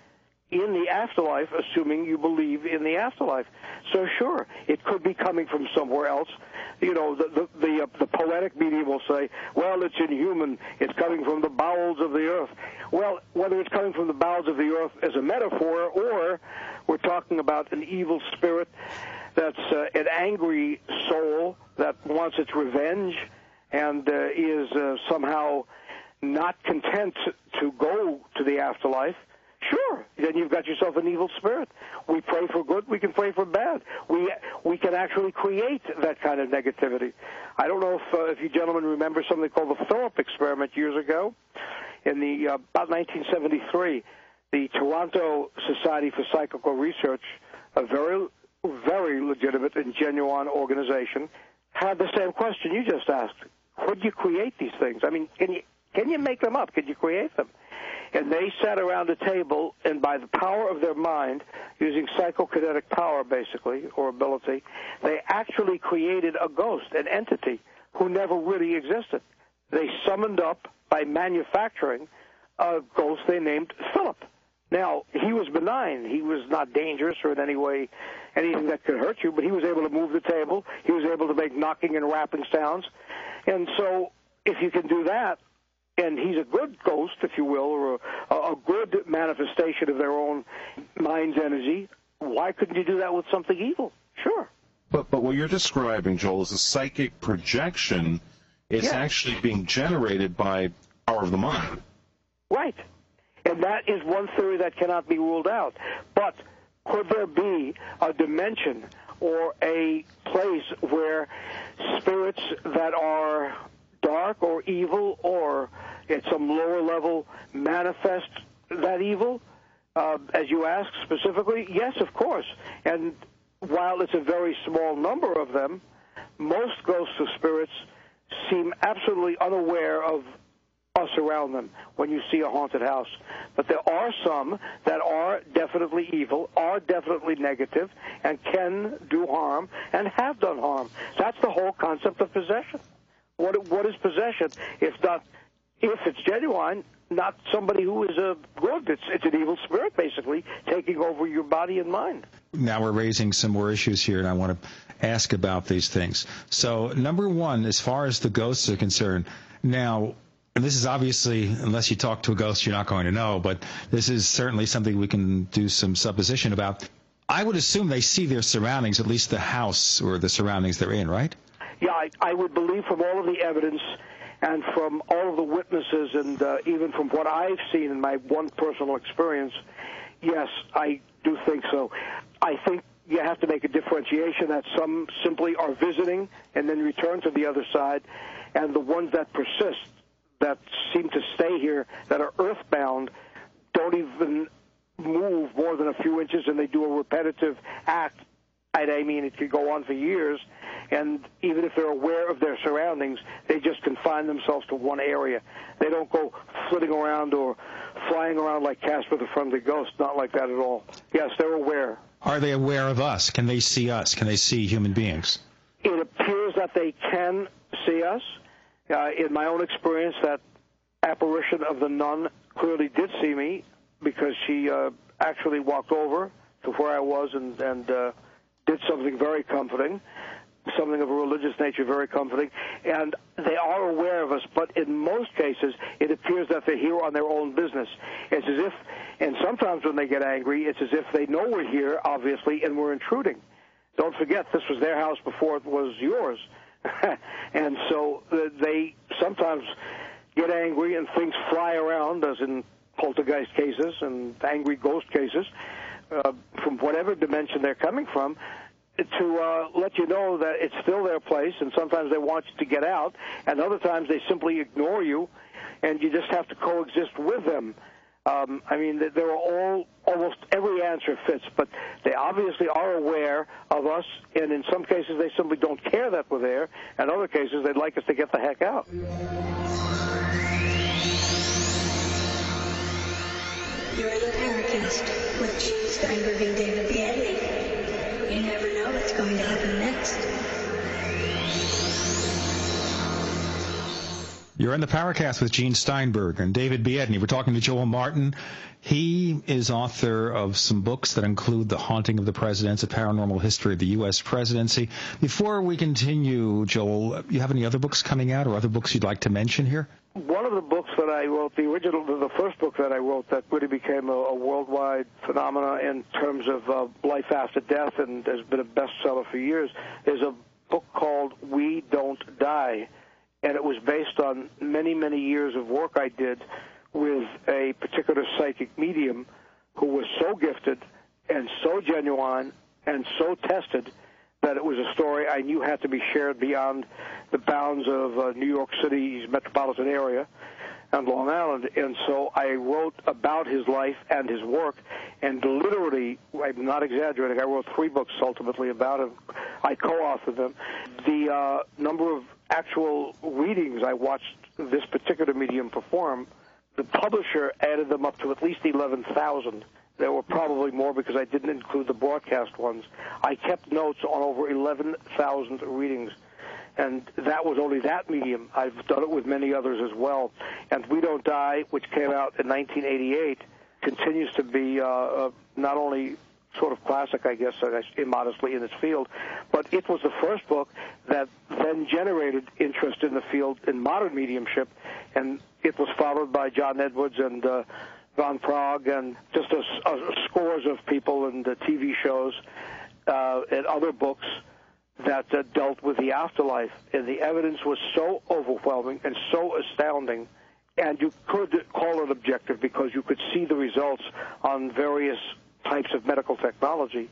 in the afterlife, assuming you believe in the afterlife. So sure, it could be coming from somewhere else. You know, the poetic media will say, well, it's inhuman, it's coming from the bowels of the earth. Well, whether it's coming from the bowels of the earth as a metaphor, or we're talking about an evil spirit that's an angry soul that wants its revenge and is somehow not content to go to the afterlife, sure, then you've got yourself an evil spirit. We pray for good, we can pray for bad. We can actually create that kind of negativity. I don't know if you gentlemen remember something called the Philip experiment years ago. In the about 1973, the Toronto Society for Psychical Research, a very, very legitimate and genuine organization, had the same question you just asked. Could you create these things? I mean, can you make them up? Could you create them? And they sat around a table, and by the power of their mind, using psychokinetic power, basically, or ability, they actually created a ghost, an entity, who never really existed. They summoned up, by manufacturing, a ghost they named Philip. Now, he was benign. He was not dangerous or in any way anything that could hurt you, but he was able to move the table. He was able to make knocking and rapping sounds. And so if you can do that, and he's a good ghost, if you will, or a good manifestation of their own mind's energy, why couldn't you do that with something evil? Sure. But what you're describing, Joel, is a psychic projection. It's actually being generated by power of the mind. Right. And that is one theory that cannot be ruled out. But could there be a dimension or a place where spirits that are dark or evil, or at some lower level, manifest that evil, as you ask specifically? Yes, of course. And while it's a very small number of them, most ghosts or spirits seem absolutely unaware of us around them when you see a haunted house. But there are some that are definitely evil, are definitely negative, and can do harm and have done harm. That's the whole concept of possession. What is possession? If it's genuine, not somebody who is a good. It's an evil spirit, basically, taking over your body and mind. Now we're raising some more issues here, and I want to ask about these things. So, number one, as far as the ghosts are concerned, now, and this is obviously, unless you talk to a ghost, you're not going to know, but this is certainly something we can do some supposition about. I would assume they see their surroundings, at least the house or the surroundings they're in, right? Yeah, I would believe from all of the evidence and from all of the witnesses and even from what I've seen in my one personal experience, yes, I do think so. I think you have to make a differentiation that some simply are visiting and then return to the other side, and the ones that persist, that seem to stay here, that are earthbound, don't even move more than a few inches, and they do a repetitive act. I mean, it could go on for years, and even if they're aware of their surroundings, they just confine themselves to one area. They don't go flitting around or flying around like Casper the Friendly Ghost, not like that at all. Yes, they're aware. Are they aware of us? Can they see us? Can they see human beings? It appears that they can see us. In my own experience, that apparition of the nun clearly did see me, because she actually walked over to where I was and did something very comforting, something of a religious nature, very comforting, and they are aware of us, but in most cases, it appears that they're here on their own business. It's as if, and sometimes when they get angry, it's as if they know we're here, obviously, and we're intruding. Don't forget, this was their house before it was yours, and so they sometimes get angry and things fly around, as in poltergeist cases and angry ghost cases, from whatever dimension they're coming from, to let you know that it's still their place, and sometimes they want you to get out, and other times they simply ignore you, and you just have to coexist with them. I mean, there are almost every answer fits, but they obviously are aware of us, and in some cases they simply don't care that we're there, and other cases they'd like us to get the heck out. You're the Paracast with Gene Steinberg and David Biedny. You never know what's going to happen next. You're in the Paracast with Gene Steinberg and David Biedny. We're talking to Joel Martin. He is author of some books that include The Haunting of the Presidents: A Paranormal History of the U.S. Presidency. Before we continue, Joel, do you have any other books coming out or other books you'd like to mention here? One of the books that I wrote, the first book that I wrote that really became a worldwide phenomenon in terms of life after death and has been a bestseller for years, is a book called We Don't Die. And it was based on many, many years of work I did with a particular psychic medium who was so gifted and so genuine and so tested that it was a story I knew had to be shared beyond the bounds of New York City's metropolitan area and Long Island. And so I wrote about his life and his work, and literally, I'm not exaggerating, I wrote 3 books ultimately about him. I co-authored them. The number of actual readings I watched this particular medium perform, the publisher added them up to at least 11,000. There were probably more because I didn't include the broadcast ones. I kept notes on over 11,000 readings, and that was only that medium. I've done it with many others as well. And We Don't Die, which came out in 1988, continues to be not only sort of classic, I guess, immodestly in its field, but it was the first book that then generated interest in the field in modern mediumship, and it was followed by John Edwards and Von Prague and just scores of people and TV shows and other books that dealt with the afterlife, and the evidence was so overwhelming and so astounding. And you could call it objective because you could see the results on various types of medical technology,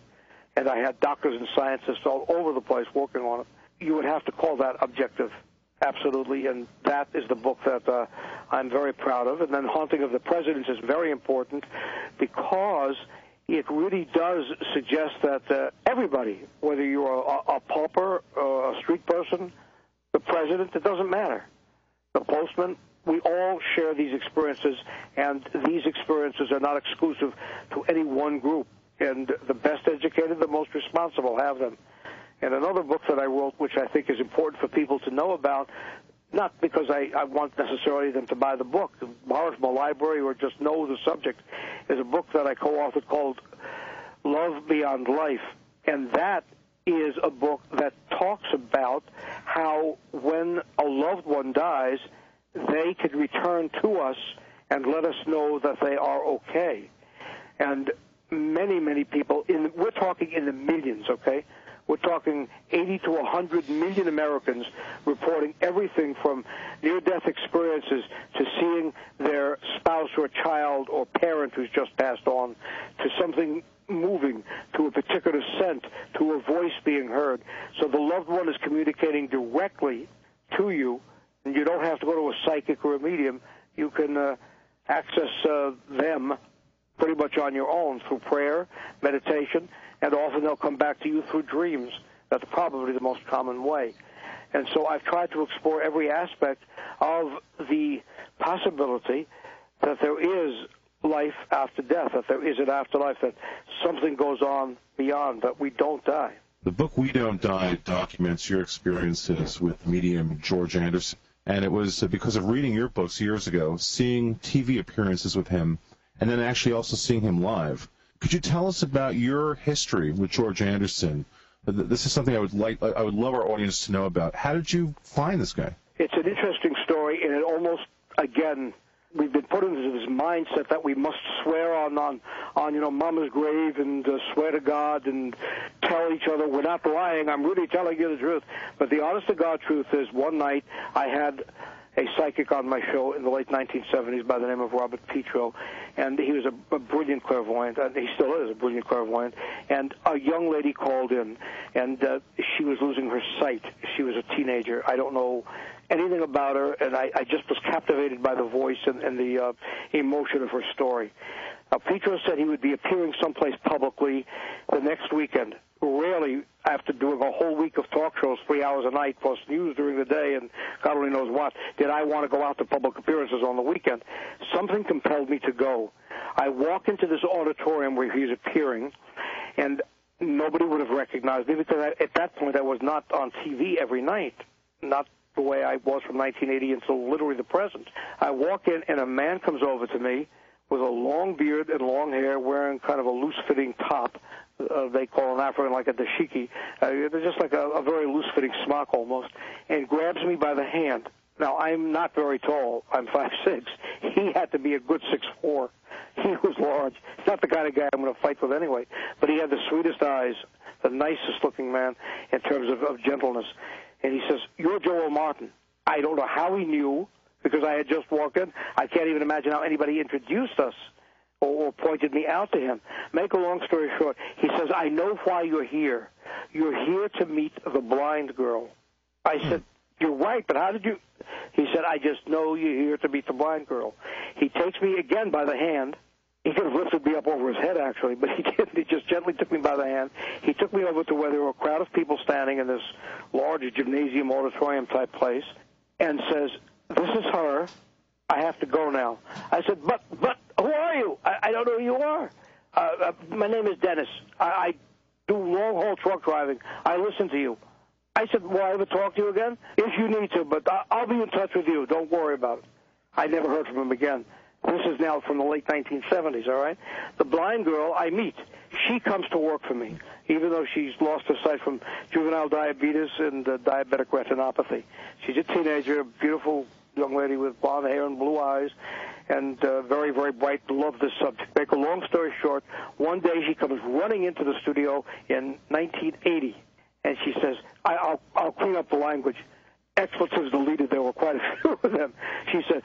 and I had doctors and scientists all over the place working on it. You would have to call that objective, absolutely, and that is the book that I'm very proud of. And then Haunting of the Presidents is very important because it really does suggest that everybody, whether you are a pauper or a street person, the president, it doesn't matter, the postman, we all share these experiences, and these experiences are not exclusive to any one group. And the best educated, the most responsible have them. And another book that I wrote, which I think is important for people to know about, not because I want necessarily them to buy the book, borrow from a library or just know the subject, is a book that I co-authored called Love Beyond Life. And that is a book that talks about how when a loved one dies, they could return to us and let us know that they are okay. And many, many people, we're talking in the millions, okay? We're talking 80 to 100 million Americans reporting everything from near-death experiences to seeing their spouse or child or parent who's just passed on, to something moving, to a particular scent, to a voice being heard. So the loved one is communicating directly to you, and you don't have to go to a psychic or a medium. You can access them pretty much on your own through prayer, meditation, and often they'll come back to you through dreams. That's probably the most common way. And so I've tried to explore every aspect of the possibility that there is life after death, that there is an afterlife, that something goes on beyond, that we don't die. The book We Don't Die documents your experiences with medium George Anderson. And it was because of reading your books years ago, seeing TV appearances with him, and then actually also seeing him live. Could you tell us about your history with George Anderson? This is something I would love our audience to know about. How did you find this guy? It's an interesting story, and it almost, again, we've been put into this mindset that we must swear on you know, Mama's grave and swear to God and tell each other we're not lying. I'm really telling you the truth. But the honest-to-God truth is one night I had a psychic on my show in the late 1970s by the name of Robert Petro, and he was a brilliant clairvoyant, and he still is a brilliant clairvoyant, and a young lady called in, and she was losing her sight. She was a teenager. I don't know anything about her, and I just was captivated by the voice and the emotion of her story. Petro said he would be appearing someplace publicly the next weekend. Rarely, after doing a whole week of talk shows, 3 hours a night, plus news during the day, and God only knows what, did I want to go out to public appearances on the weekend. Something compelled me to go. I walk into this auditorium where he's appearing, and nobody would have recognized me because at that point I was not on TV every night, not the way I was from 1980 until literally the present. I walk in, and a man comes over to me with a long beard and long hair, wearing kind of a loose-fitting top. They call an African like a dashiki. They're just like a very loose-fitting smock almost, and grabs me by the hand. Now, I'm not very tall. I'm 5'6". He had to be a good 6'4". He was large. He's not the kind of guy I'm going to fight with anyway, but he had the sweetest eyes, the nicest-looking man in terms of gentleness. And he says, "You're Joel Martin." I don't know how he knew because I had just walked in. I can't even imagine how anybody introduced us or pointed me out to him. Make a long story short, he says, "I know why you're here. You're here to meet the blind girl." I said, "You're right, but how did you?" He said, "I just know you're here to meet the blind girl." He takes me again by the hand. He could have lifted me up over his head, actually, but he didn't. He just gently took me by the hand. He took me over to where there were a crowd of people standing in this large gymnasium auditorium-type place and says, "This is her. I have to go now." I said, but who are you? I don't know who you are. My name is Dennis. I do long-haul truck driving. I listen to you. I said, "Will I ever talk to you again?" "If you need to, but I'll be in touch with you. Don't worry about it." I never heard from him again. This is now from the late 1970s, all right? The blind girl I meet, she comes to work for me, even though she's lost her sight from juvenile diabetes and diabetic retinopathy. She's a teenager, beautiful young lady with blonde hair and blue eyes, and very, very bright, loved this subject. Make a long story short, one day she comes running into the studio in 1980, and she says, I'll clean up the language. Expletives deleted, there were quite a few of them. She said,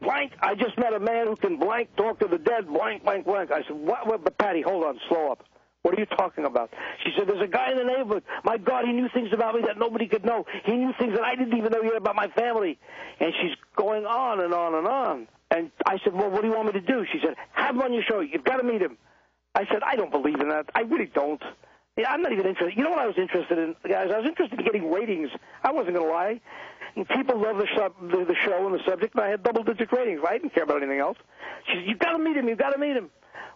"Blank, I just met a man who can blank talk to the dead, blank, blank, blank." I said, "What? But Patty, hold on, slow up. What are you talking about?" She said, "There's a guy in the neighborhood. My God, he knew things about me that nobody could know. He knew things that I didn't even know yet about my family." And she's going on and on and on. And I said, "Well, what do you want me to do?" She said, "Have him on your show. You've got to meet him." I said, "I don't believe in that. I really don't. I'm not even interested." You know what I was interested in, guys? I was interested in getting ratings. I wasn't going to lie. And people loved the show and the subject, and I had double-digit ratings. I didn't care about anything else. She said, "You've got to meet him. You've got to meet him."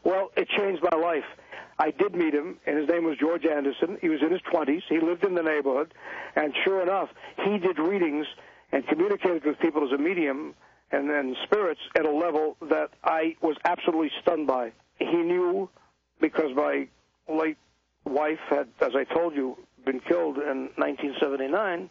Well, it changed my life. I did meet him, and his name was George Anderson. He was in his 20s. He lived in the neighborhood, and sure enough, he did readings and communicated with people as a medium and then spirits at a level that I was absolutely stunned by. He knew, because my late wife had, as I told you, been killed in 1979,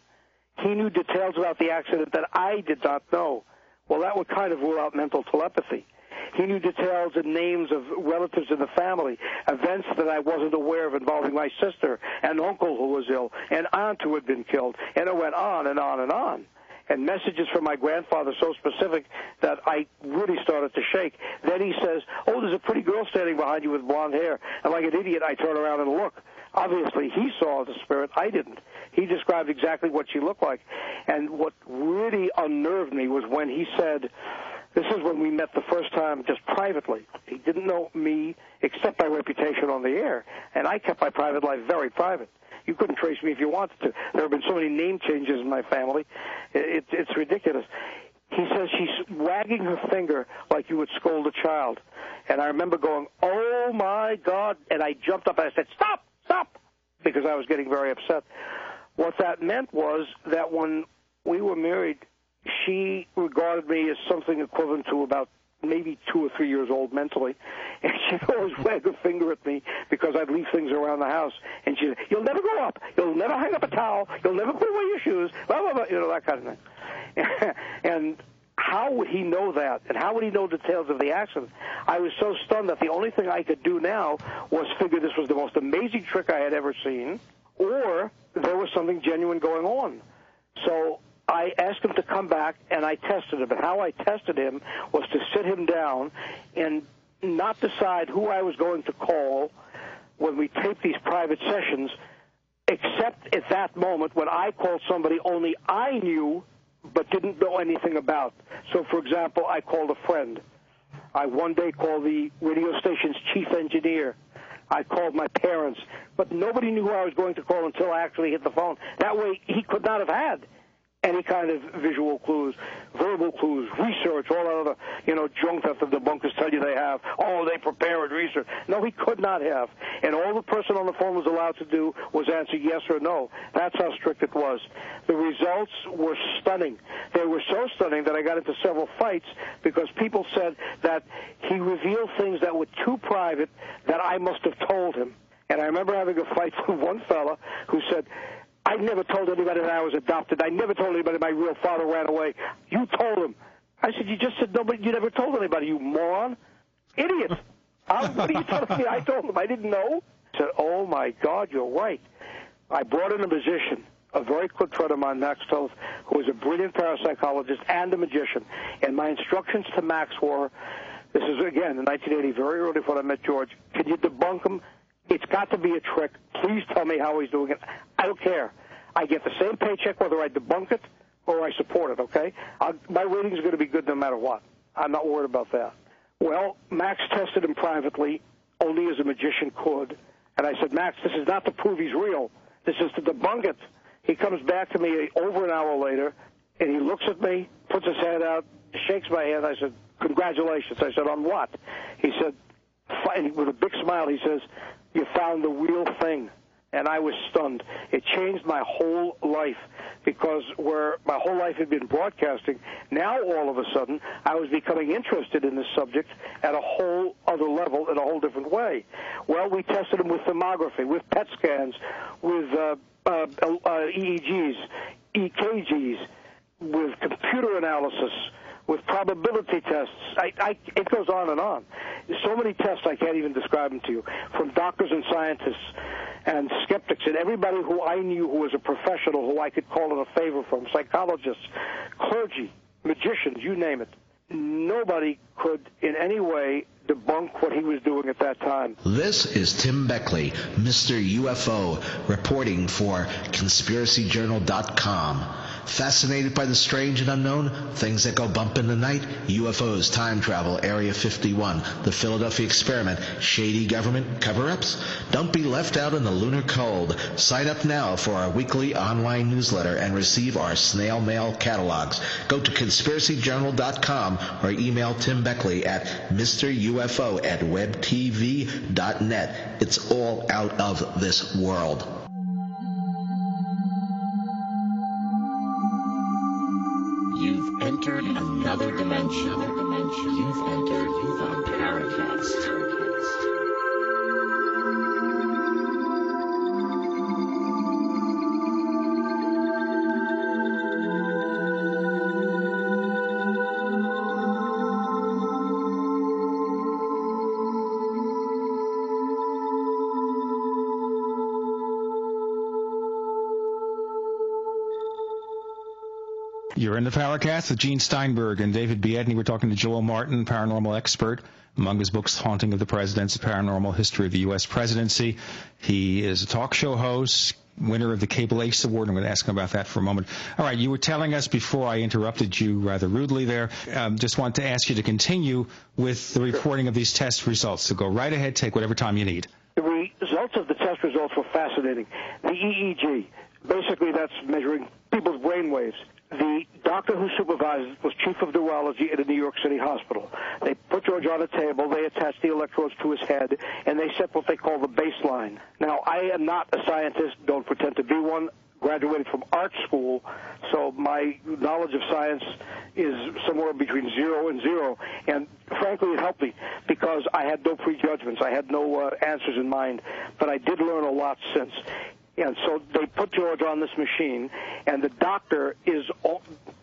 he knew details about the accident that I did not know. Well, that would kind of rule out mental telepathy. He knew details and names of relatives in the family, events that I wasn't aware of involving my sister, an uncle who was ill, an aunt who had been killed, and it went on and on and on. And messages from my grandfather so specific that I really started to shake. Then he says, "Oh, there's a pretty girl standing behind you with blonde hair." And like an idiot, I turn around and look. Obviously, he saw the spirit. I didn't. He described exactly what she looked like. And what really unnerved me was when he said, this is when we met the first time just privately. He didn't know me except by reputation on the air, and I kept my private life very private. You couldn't trace me if you wanted to. There have been so many name changes in my family. It's ridiculous. He says she's wagging her finger like you would scold a child. And I remember going, "Oh, my God," and I jumped up and I said, "Stop, stop," because I was getting very upset. What that meant was that when we were married, she regarded me as something equivalent to about maybe 2 or 3 years old mentally, and she'd always wag her finger at me because I'd leave things around the house. And she'd say, "You'll never go up. You'll never hang up a towel. You'll never put away your shoes," blah, blah, blah, you know, that kind of thing. And how would he know that? And how would he know details of the accident? I was so stunned that the only thing I could do now was figure this was the most amazing trick I had ever seen, or there was something genuine going on. So I asked him to come back, and I tested him. And how I tested him was to sit him down and not decide who I was going to call when we taped these private sessions, except at that moment when I called somebody only I knew but didn't know anything about. So, for example, I called a friend. I one day called the radio station's chief engineer. I called my parents. But nobody knew who I was going to call until I actually hit the phone. That way, he could not have had any kind of visual clues, verbal clues, research, all that other, junk that the debunkers tell you they have. Oh, they prepare and research. No, he could not have. And all the person on the phone was allowed to do was answer yes or no. That's how strict it was. The results were stunning. They were so stunning that I got into several fights because people said that he revealed things that were too private that I must have told him. And I remember having a fight with one fella who said, I never told anybody that I was adopted. I never told anybody my real father ran away. You told him. I said, you just said nobody. You never told anybody, you moron. Idiot. What are you telling me? I told him. I didn't know. I said, oh, my God, you're right. I brought in a musician, a very good friend of mine, Max Toth, who was a brilliant parapsychologist and a magician. And my instructions to Max were, this is, again, in 1980, very early before I met George, can you debunk him? It's got to be a trick. Please tell me how he's doing it. I don't care. I get the same paycheck whether I debunk it or I support it, okay? My ratings are going to be good no matter what. I'm not worried about that. Well, Max tested him privately, only as a magician could. And I said, Max, this is not to prove he's real. This is to debunk it. He comes back to me over an hour later, and he looks at me, puts his hand out, shakes my hand. I said, congratulations. I said, on what? He said, fine. With a big smile, he says, you found the real thing. And I was stunned. It changed my whole life because where my whole life had been broadcasting, now all of a sudden I was becoming interested in this subject at a whole other level in a whole different way. Well, we tested him with thermography, with PET scans, with EEGs, EKGs, with computer analysis, with probability tests. It goes on and on. So many tests I can't even describe them to you, from doctors and scientists and skeptics and everybody who I knew who was a professional who I could call in a favor from, psychologists, clergy, magicians, you name it. Nobody could in any way debunk what he was doing at that time. This is Tim Beckley, Mr. UFO, reporting for ConspiracyJournal.com. Fascinated by the strange and unknown, things that go bump in the night, UFOs, time travel, Area 51, the Philadelphia experiment, shady government cover-ups? Don't be left out in the lunar cold. Sign up now for our weekly online newsletter and receive our snail mail catalogs. Go to conspiracyjournal.com or email Tim Beckley at MrUFO@webtv.net. It's all out of this world. You've entered another dimension. You've entered the Paracast. You're in the Paracast with Gene Steinberg and David Biedny. We're talking to Joel Martin, paranormal expert. Among his books, The Haunting of the Presidents: A Paranormal History of the U.S. Presidency. He is a talk show host, winner of the Cable Ace Award. I'm going to ask him about that for a moment. All right, you were telling us before I interrupted you rather rudely there. Just want to ask you to continue with the reporting of these test results. So go right ahead, take whatever time you need. The results of the test results were fascinating. The EEG, basically that's measuring people's brain waves. The doctor who supervised it was chief of neurology at a New York City hospital. They put George on a table, they attached the electrodes to his head, and they set what they call the baseline. Now, I am not a scientist, don't pretend to be one, graduated from art school, so my knowledge of science is somewhere between 0 and 0. And frankly, it helped me because I had no prejudgments, I had no answers in mind, but I did learn a lot since. And so they put George on this machine, and the doctor is,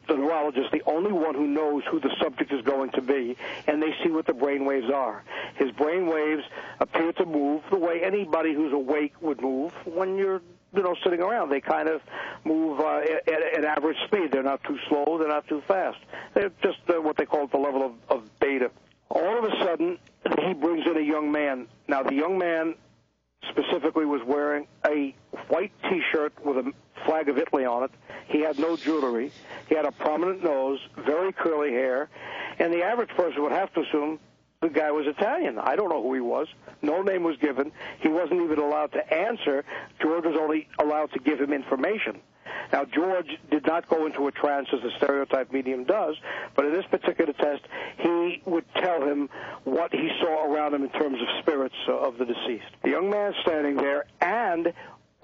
the neurologist, the only one who knows who the subject is going to be, and they see what the brain waves are. His brain waves appear to move the way anybody who's awake would move when you're you know, sitting around. They kind of move at average speed. They're not too slow. They're not too fast. They're just what they call the level of beta. All of a sudden, he brings in a young man. Now, the young man specifically was wearing a white T-shirt with a flag of Italy on it. He had no jewelry. He had a prominent nose, very curly hair, and the average person would have to assume the guy was Italian. I don't know who he was. No name was given. He wasn't even allowed to answer. George was only allowed to give him information. Now, George did not go into a trance as the stereotype medium does, but in this particular test, he would tell him what he saw around him in terms of spirits of the deceased. The young man standing there, and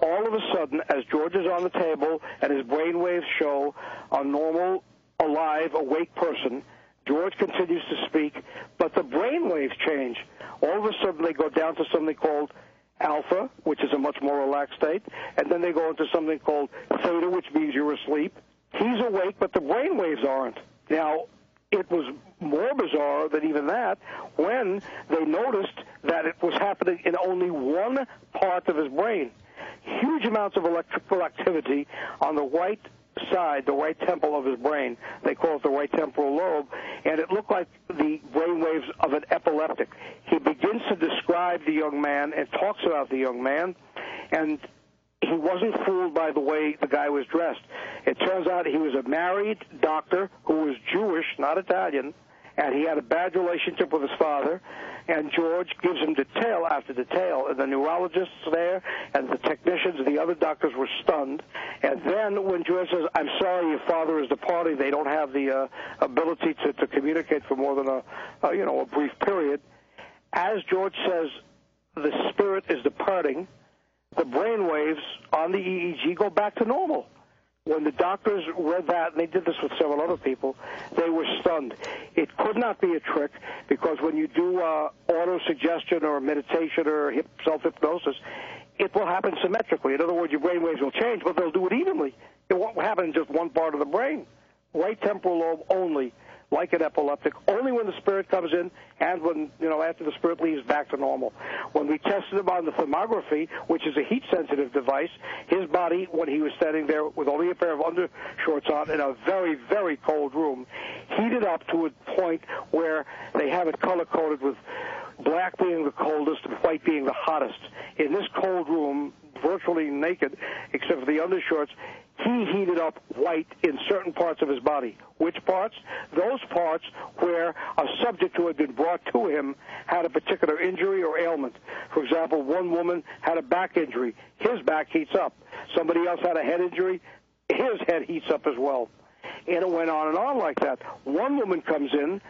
all of a sudden, as George is on the table and his brainwaves show a normal, alive, awake person, George continues to speak, but the brainwaves change. All of a sudden, they go down to something called alpha, which is a much more relaxed state, and then they go into something called theta, which means you're asleep. He's awake, but the brainwaves aren't. Now, it was more bizarre than even that when they noticed that it was happening in only one part of his brain. Huge amounts of electrical activity on the right side, the right temple of his brain. They call it the right temporal lobe, and it looked like the brainwaves of an epileptic. He begins to describe the young man and talks about the young man, and he wasn't fooled by the way the guy was dressed. It turns out he was a married doctor who was Jewish, not Italian, and he had a bad relationship with his father, and George gives him detail after detail. And the neurologists there and the technicians and the other doctors were stunned. And then when George says, "I'm sorry, your father is departing," they don't have the ability to communicate for more than a brief period. As George says, the spirit is departing, the brainwaves on the EEG go back to normal. When the doctors read that, and they did this with several other people, they were stunned. It could not be a trick, because when you do auto-suggestion or meditation or self-hypnosis, it will happen symmetrically. In other words, your brainwaves will change, but they'll do it evenly. It won't happen in just one part of the brain. Right temporal lobe only, like an epileptic, only when the spirit comes in and when, after the spirit leaves, back to normal. When we tested him on the thermography, which is a heat-sensitive device, his body, when he was standing there with only a pair of undershorts on in a very, very cold room, heated up to a point where they have it color-coded with black being the coldest and white being the hottest. In this cold room, virtually naked, except for the undershorts, he heated up white in certain parts of his body. Which parts? Those parts where a subject who had been brought to him had a particular injury or ailment. For example, one woman had a back injury. His back heats up. Somebody else had a head injury. His head heats up as well. And it went on and on like that. One woman comes in,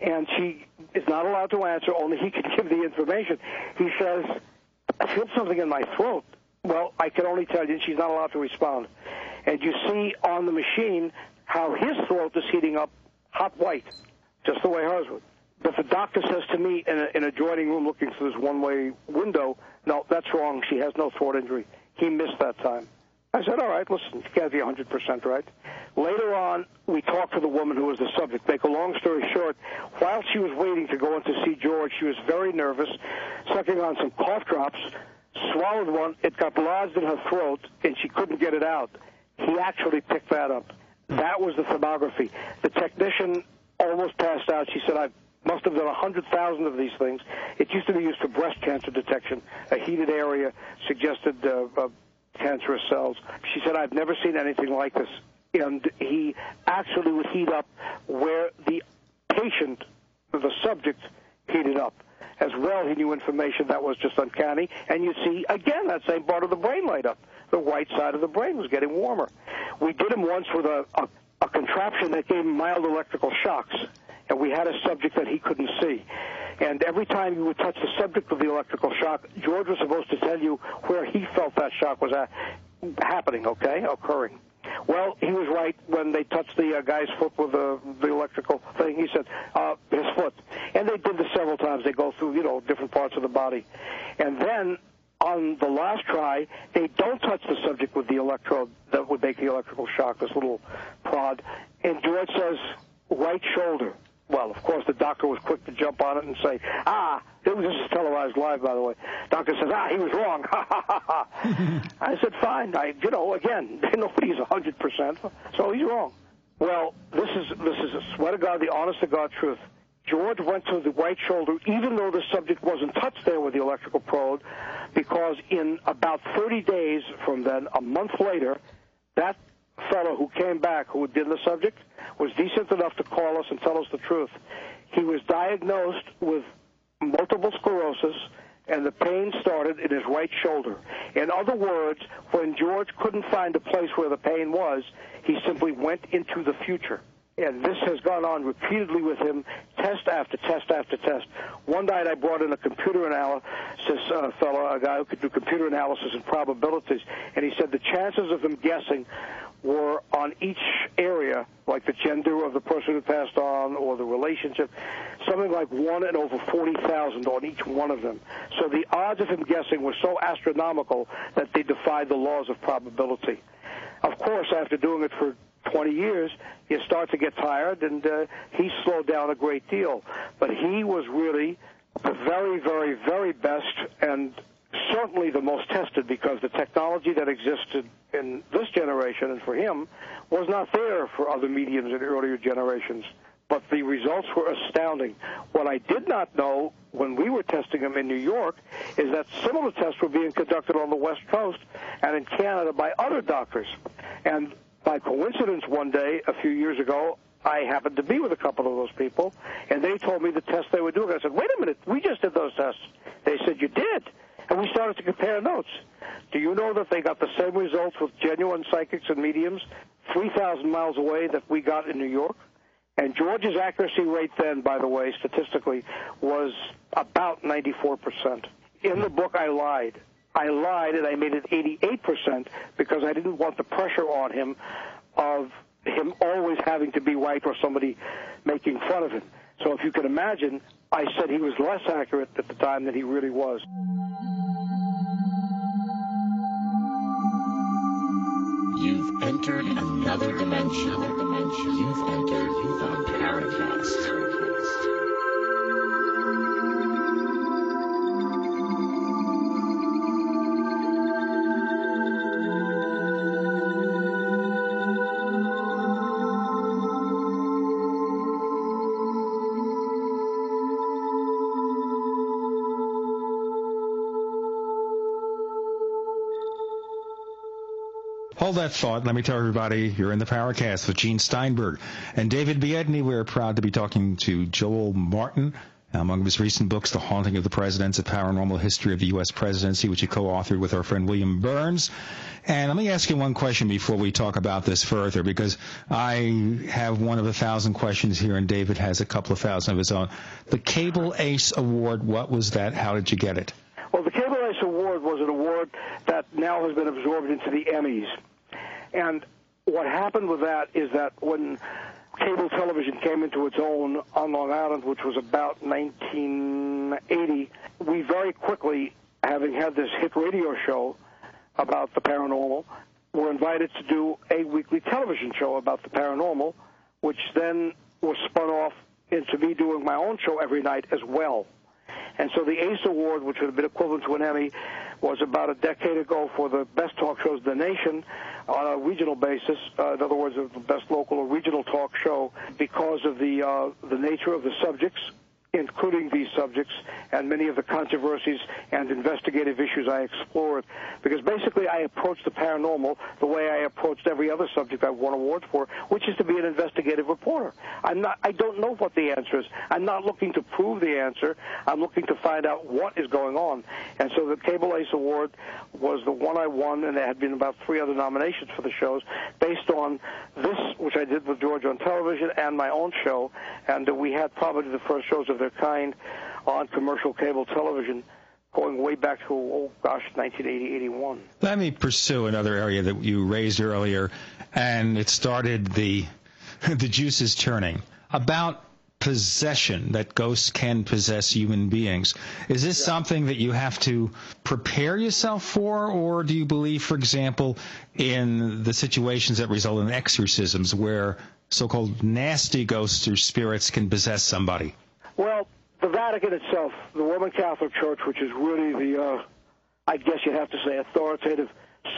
and she is not allowed to answer, only he can give the information. He says, "I feel something in my throat." "Well, I can only tell you," she's not allowed to respond. And you see on the machine how his throat is heating up hot white, just the way hers would. But the doctor says to me in an adjoining room looking through this one-way window, "No, that's wrong. She has no throat injury." He missed that time. I said, "All right, listen, you can't be 100% right." Later on, we talked to the woman who was the subject. Make a long story short, while she was waiting to go in to see George, she was very nervous, sucking on some cough drops, swallowed one, it got lodged in her throat, and she couldn't get it out. He actually picked that up. That was the thermography. The technician almost passed out. She said, "I must have done 100,000 of these things." It used to be used for breast cancer detection. A heated area suggested cancerous cells. She said, "I've never seen anything like this." And he actually would heat up where the patient, the subject, heated up. As well, he knew information that was just uncanny. And you see, again, that same part of the brain light up. The right side of the brain was getting warmer. We did him once with a contraption that gave him mild electrical shocks. And we had a subject that he couldn't see. And every time you would touch the subject with the electrical shock, George was supposed to tell you where he felt that shock was happening, occurring. Well, he was right when they touched the guy's foot with the electrical thing. He said, his foot. And they did this several times. They go through, different parts of the body. And then on the last try, they don't touch the subject with the electrode that would make the electrical shock, this little prod. And George says, "Right shoulder." Well, of course, the doctor was quick to jump on it and say, this is televised live, by the way. Doctor says, he was wrong. Ha, ha, ha, ha. I said, fine. Again, nobody's 100%, so he's wrong. Well, this is a swear to God, the honest-to-God truth. George went to the right shoulder, even though the subject wasn't touched there with the electrical probe, because in about 30 days from then, a month later, that fellow who came back, who did the subject, was decent enough to call us and tell us the truth. He was diagnosed with multiple sclerosis, and the pain started in his right shoulder. In other words, when George couldn't find a place where the pain was, he simply went into the future. And this has gone on repeatedly with him, test after test after test. One night I brought in a computer analysis fellow, a guy who could do computer analysis and probabilities, and he said the chances of him guessing were on each area, like the gender of the person who passed on or the relationship, something like 1 in over 40,000 on each one of them. So the odds of him guessing were so astronomical that they defied the laws of probability. Of course, after doing it for 20 years, you start to get tired, and he slowed down a great deal. But he was really the very, very, very best, and certainly the most tested, because the technology that existed in this generation and for him was not there for other mediums in earlier generations. But the results were astounding. What I did not know when we were testing him in New York is that similar tests were being conducted on the West Coast and in Canada by other doctors. And by coincidence, one day, a few years ago, I happened to be with a couple of those people, and they told me the tests they were doing. I said, wait a minute, we just did those tests. They said, you did? And we started to compare notes. Do you know that they got the same results with genuine psychics and mediums 3,000 miles away that we got in New York? And George's accuracy rate then, by the way, statistically, was about 94%. In the book, I lied. And I made it 88% because I didn't want the pressure on him of him always having to be right or somebody making fun of him. So if you can imagine, I said he was less accurate at the time than he really was. You've entered another dimension. You've entered the Paracast. Hold that thought. Let me tell everybody, you're in the Paracast with Gene Steinberg and David Biedny. We're proud to be talking to Joel Martin. Among his recent books, The Haunting of the Presidents: A Paranormal History of the U.S. Presidency, which he co-authored with our friend William Burns. And let me ask you one question before we talk about this further, because I have one of 1,000 questions here, and David has a couple of thousand of his own. The Cable Ace Award, what was that? How did you get it? Well, the Cable Ace Award was an award that now has been absorbed into the Emmys. And what happened with that is that when cable television came into its own on Long Island, which was about 1980, we very quickly, having had this hit radio show about the paranormal, were invited to do a weekly television show about the paranormal, which then was spun off into me doing my own show every night as well. And so the ACE Award, which would have been equivalent to an Emmy, was about a decade ago for the best talk shows in the nation on a regional basis. In other words, the best local or regional talk show because of the nature of the subjects, including these subjects and many of the controversies and investigative issues I explored. Because basically I approached the paranormal the way I approached every other subject I won awards for, which is to be an investigative reporter. I don't know what the answer is. I'm not looking to prove the answer. I'm looking to find out what is going on. And so the Cable Ace Award was the one I won, and there had been about 3 other nominations for the shows based on this, which I did with George on television and my own show. And we had probably the first shows of their kind on commercial cable television going way back to, 1980, 81. Let me pursue another area that you raised earlier, and it started the juices churning about possession, that ghosts can possess human beings. Is this something that you have to prepare yourself for, or do you believe, for example, in the situations that result in exorcisms where so-called nasty ghosts or spirits can possess somebody? Well, the Vatican itself, the Roman Catholic Church, which is really the, I guess you'd have to say, authoritative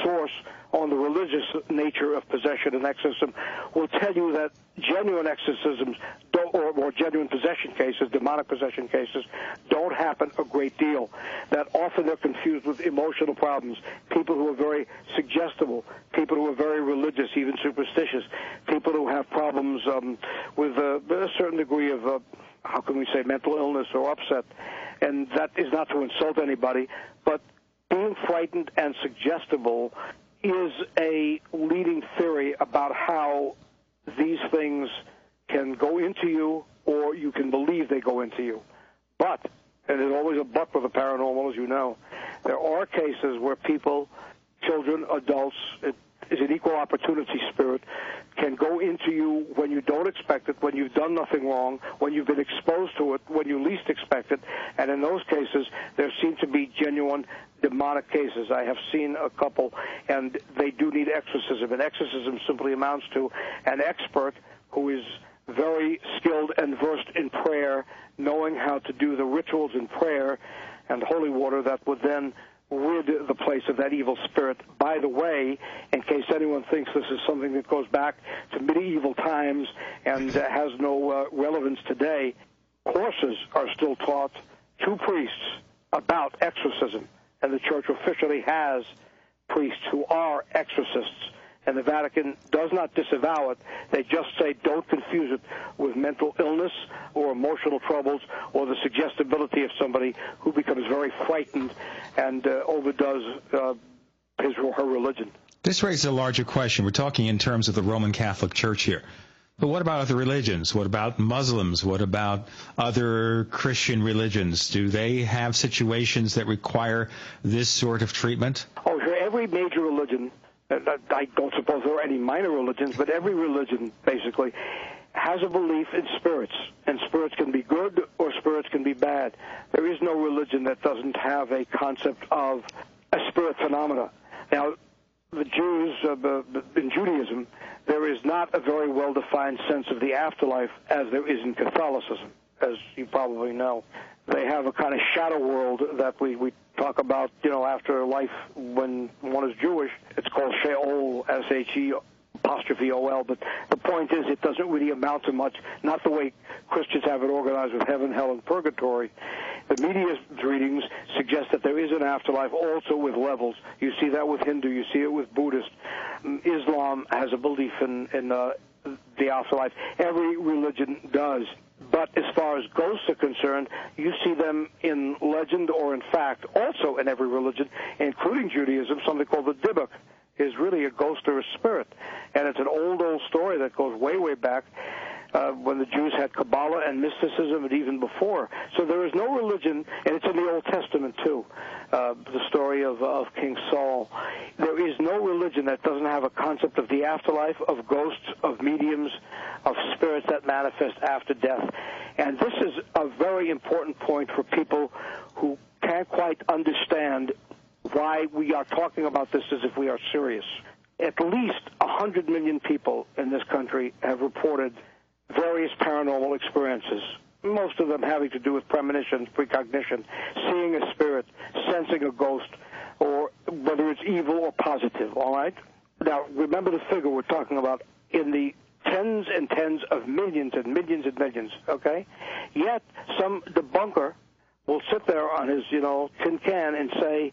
source on the religious nature of possession and exorcism, will tell you that genuine exorcisms don't, or genuine possession cases, demonic possession cases, don't happen a great deal, that often they're confused with emotional problems, people who are very suggestible, people who are very religious, even superstitious, people who have problems with a certain degree of, how can we say, mental illness or upset. And that is not to insult anybody, but being frightened and suggestible is a leading theory about how these things can go into you, or you can believe they go into you. But, and there's always a but with the paranormal, as you know, there are cases where people, children, adults, it is an equal opportunity spirit, can go into you when you don't expect it, when you've done nothing wrong, when you've been exposed to it, when you least expect it. And in those cases, there seem to be genuine demonic cases. I have seen a couple, and they do need exorcism. And exorcism simply amounts to an expert who is very skilled and versed in prayer, knowing how to do the rituals in prayer and holy water that would then rid the place of that evil spirit. By the way, in case anyone thinks this is something that goes back to medieval times and has no relevance today, courses are still taught to priests about exorcism, and the Church officially has priests who are exorcists, and the Vatican does not disavow it. They just say don't confuse it with mental illness or emotional troubles or the suggestibility of somebody who becomes very frightened and overdoes his or her religion. This raises a larger question. We're talking in terms of the Roman Catholic Church here. But what about other religions? What about Muslims? What about other Christian religions? Do they have situations that require this sort of treatment? Oh, sure. Every major religion, I don't suppose there are any minor religions, but every religion, basically, has a belief in spirits, and spirits can be good or spirits can be bad. There is no religion that doesn't have a concept of a spirit phenomena. Now, the Jews, in Judaism, there is not a very well-defined sense of the afterlife as there is in Catholicism, as you probably know. They have a kind of shadow world that we talk about, you know, after life when one is Jewish. It's called Sheol, S-H-E-O-L, but the point is it doesn't really amount to much, not the way Christians have it organized with heaven, hell, and purgatory. The media's readings suggest that there is an afterlife also with levels. You see that with Hindu, you see it with Buddhist. Islam has a belief in the afterlife. Every religion does. But as far as ghosts are concerned, you see them in legend or in fact, also in every religion, including Judaism. Something called the Dibbuk is really a ghost or a spirit. And it's an old story that goes way, way back when the Jews had Kabbalah and mysticism and even before. So there is no religion, and it's in the Old Testament too, the story of King Saul. There is no religion that doesn't have a concept of the afterlife, of ghosts, of mediums, of spirits that manifest after death. And this is a very important point for people who can't quite understand why we are talking about this as if we are serious. At least 100 million people in this country have reported various paranormal experiences, most of them having to do with premonitions, precognition, seeing a spirit, sensing a ghost, or whether it's evil or positive, all right? Now, remember the figure we're talking about in the tens and tens of millions and millions and millions, okay? Yet some debunker will sit there on his, you know, tin can and say,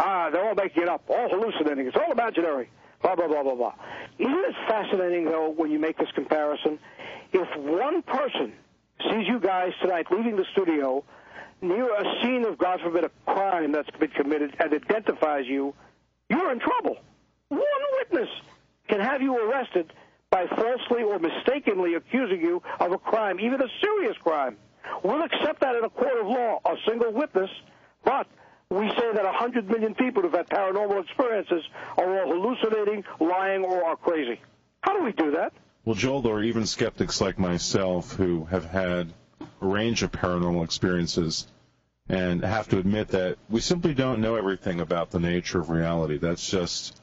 they're all making it up, all hallucinating, it's all imaginary, blah, blah, blah, blah, blah. Isn't it fascinating, though, when you make this comparison? If one person sees you guys tonight leaving the studio near a scene of, God forbid, a crime that's been committed and identifies you, you're in trouble. One witness can have you arrested by falsely or mistakenly accusing you of a crime, even a serious crime. We'll accept that in a court of law, a single witness, but we say that 100 million people who've had paranormal experiences are all hallucinating, lying, or are crazy. How do we do that? Well, Joel, there are even skeptics like myself who have had a range of paranormal experiences and have to admit that we simply don't know everything about the nature of reality. That's right.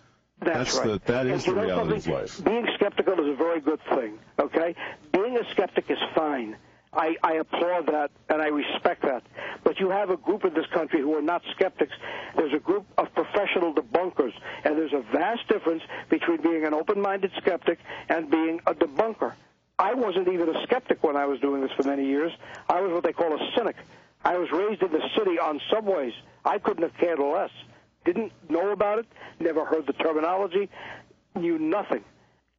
That is the reality of life. Being skeptical is a very good thing, okay? Being a skeptic is fine. I applaud that, and I respect that. But you have a group in this country who are not skeptics. There's a group of professional debunkers, and there's a vast difference between being an open-minded skeptic and being a debunker. I wasn't even a skeptic when I was doing this for many years. I was what they call a cynic. I was raised in the city on subways. I couldn't have cared less. Didn't know about it, never heard the terminology, knew nothing.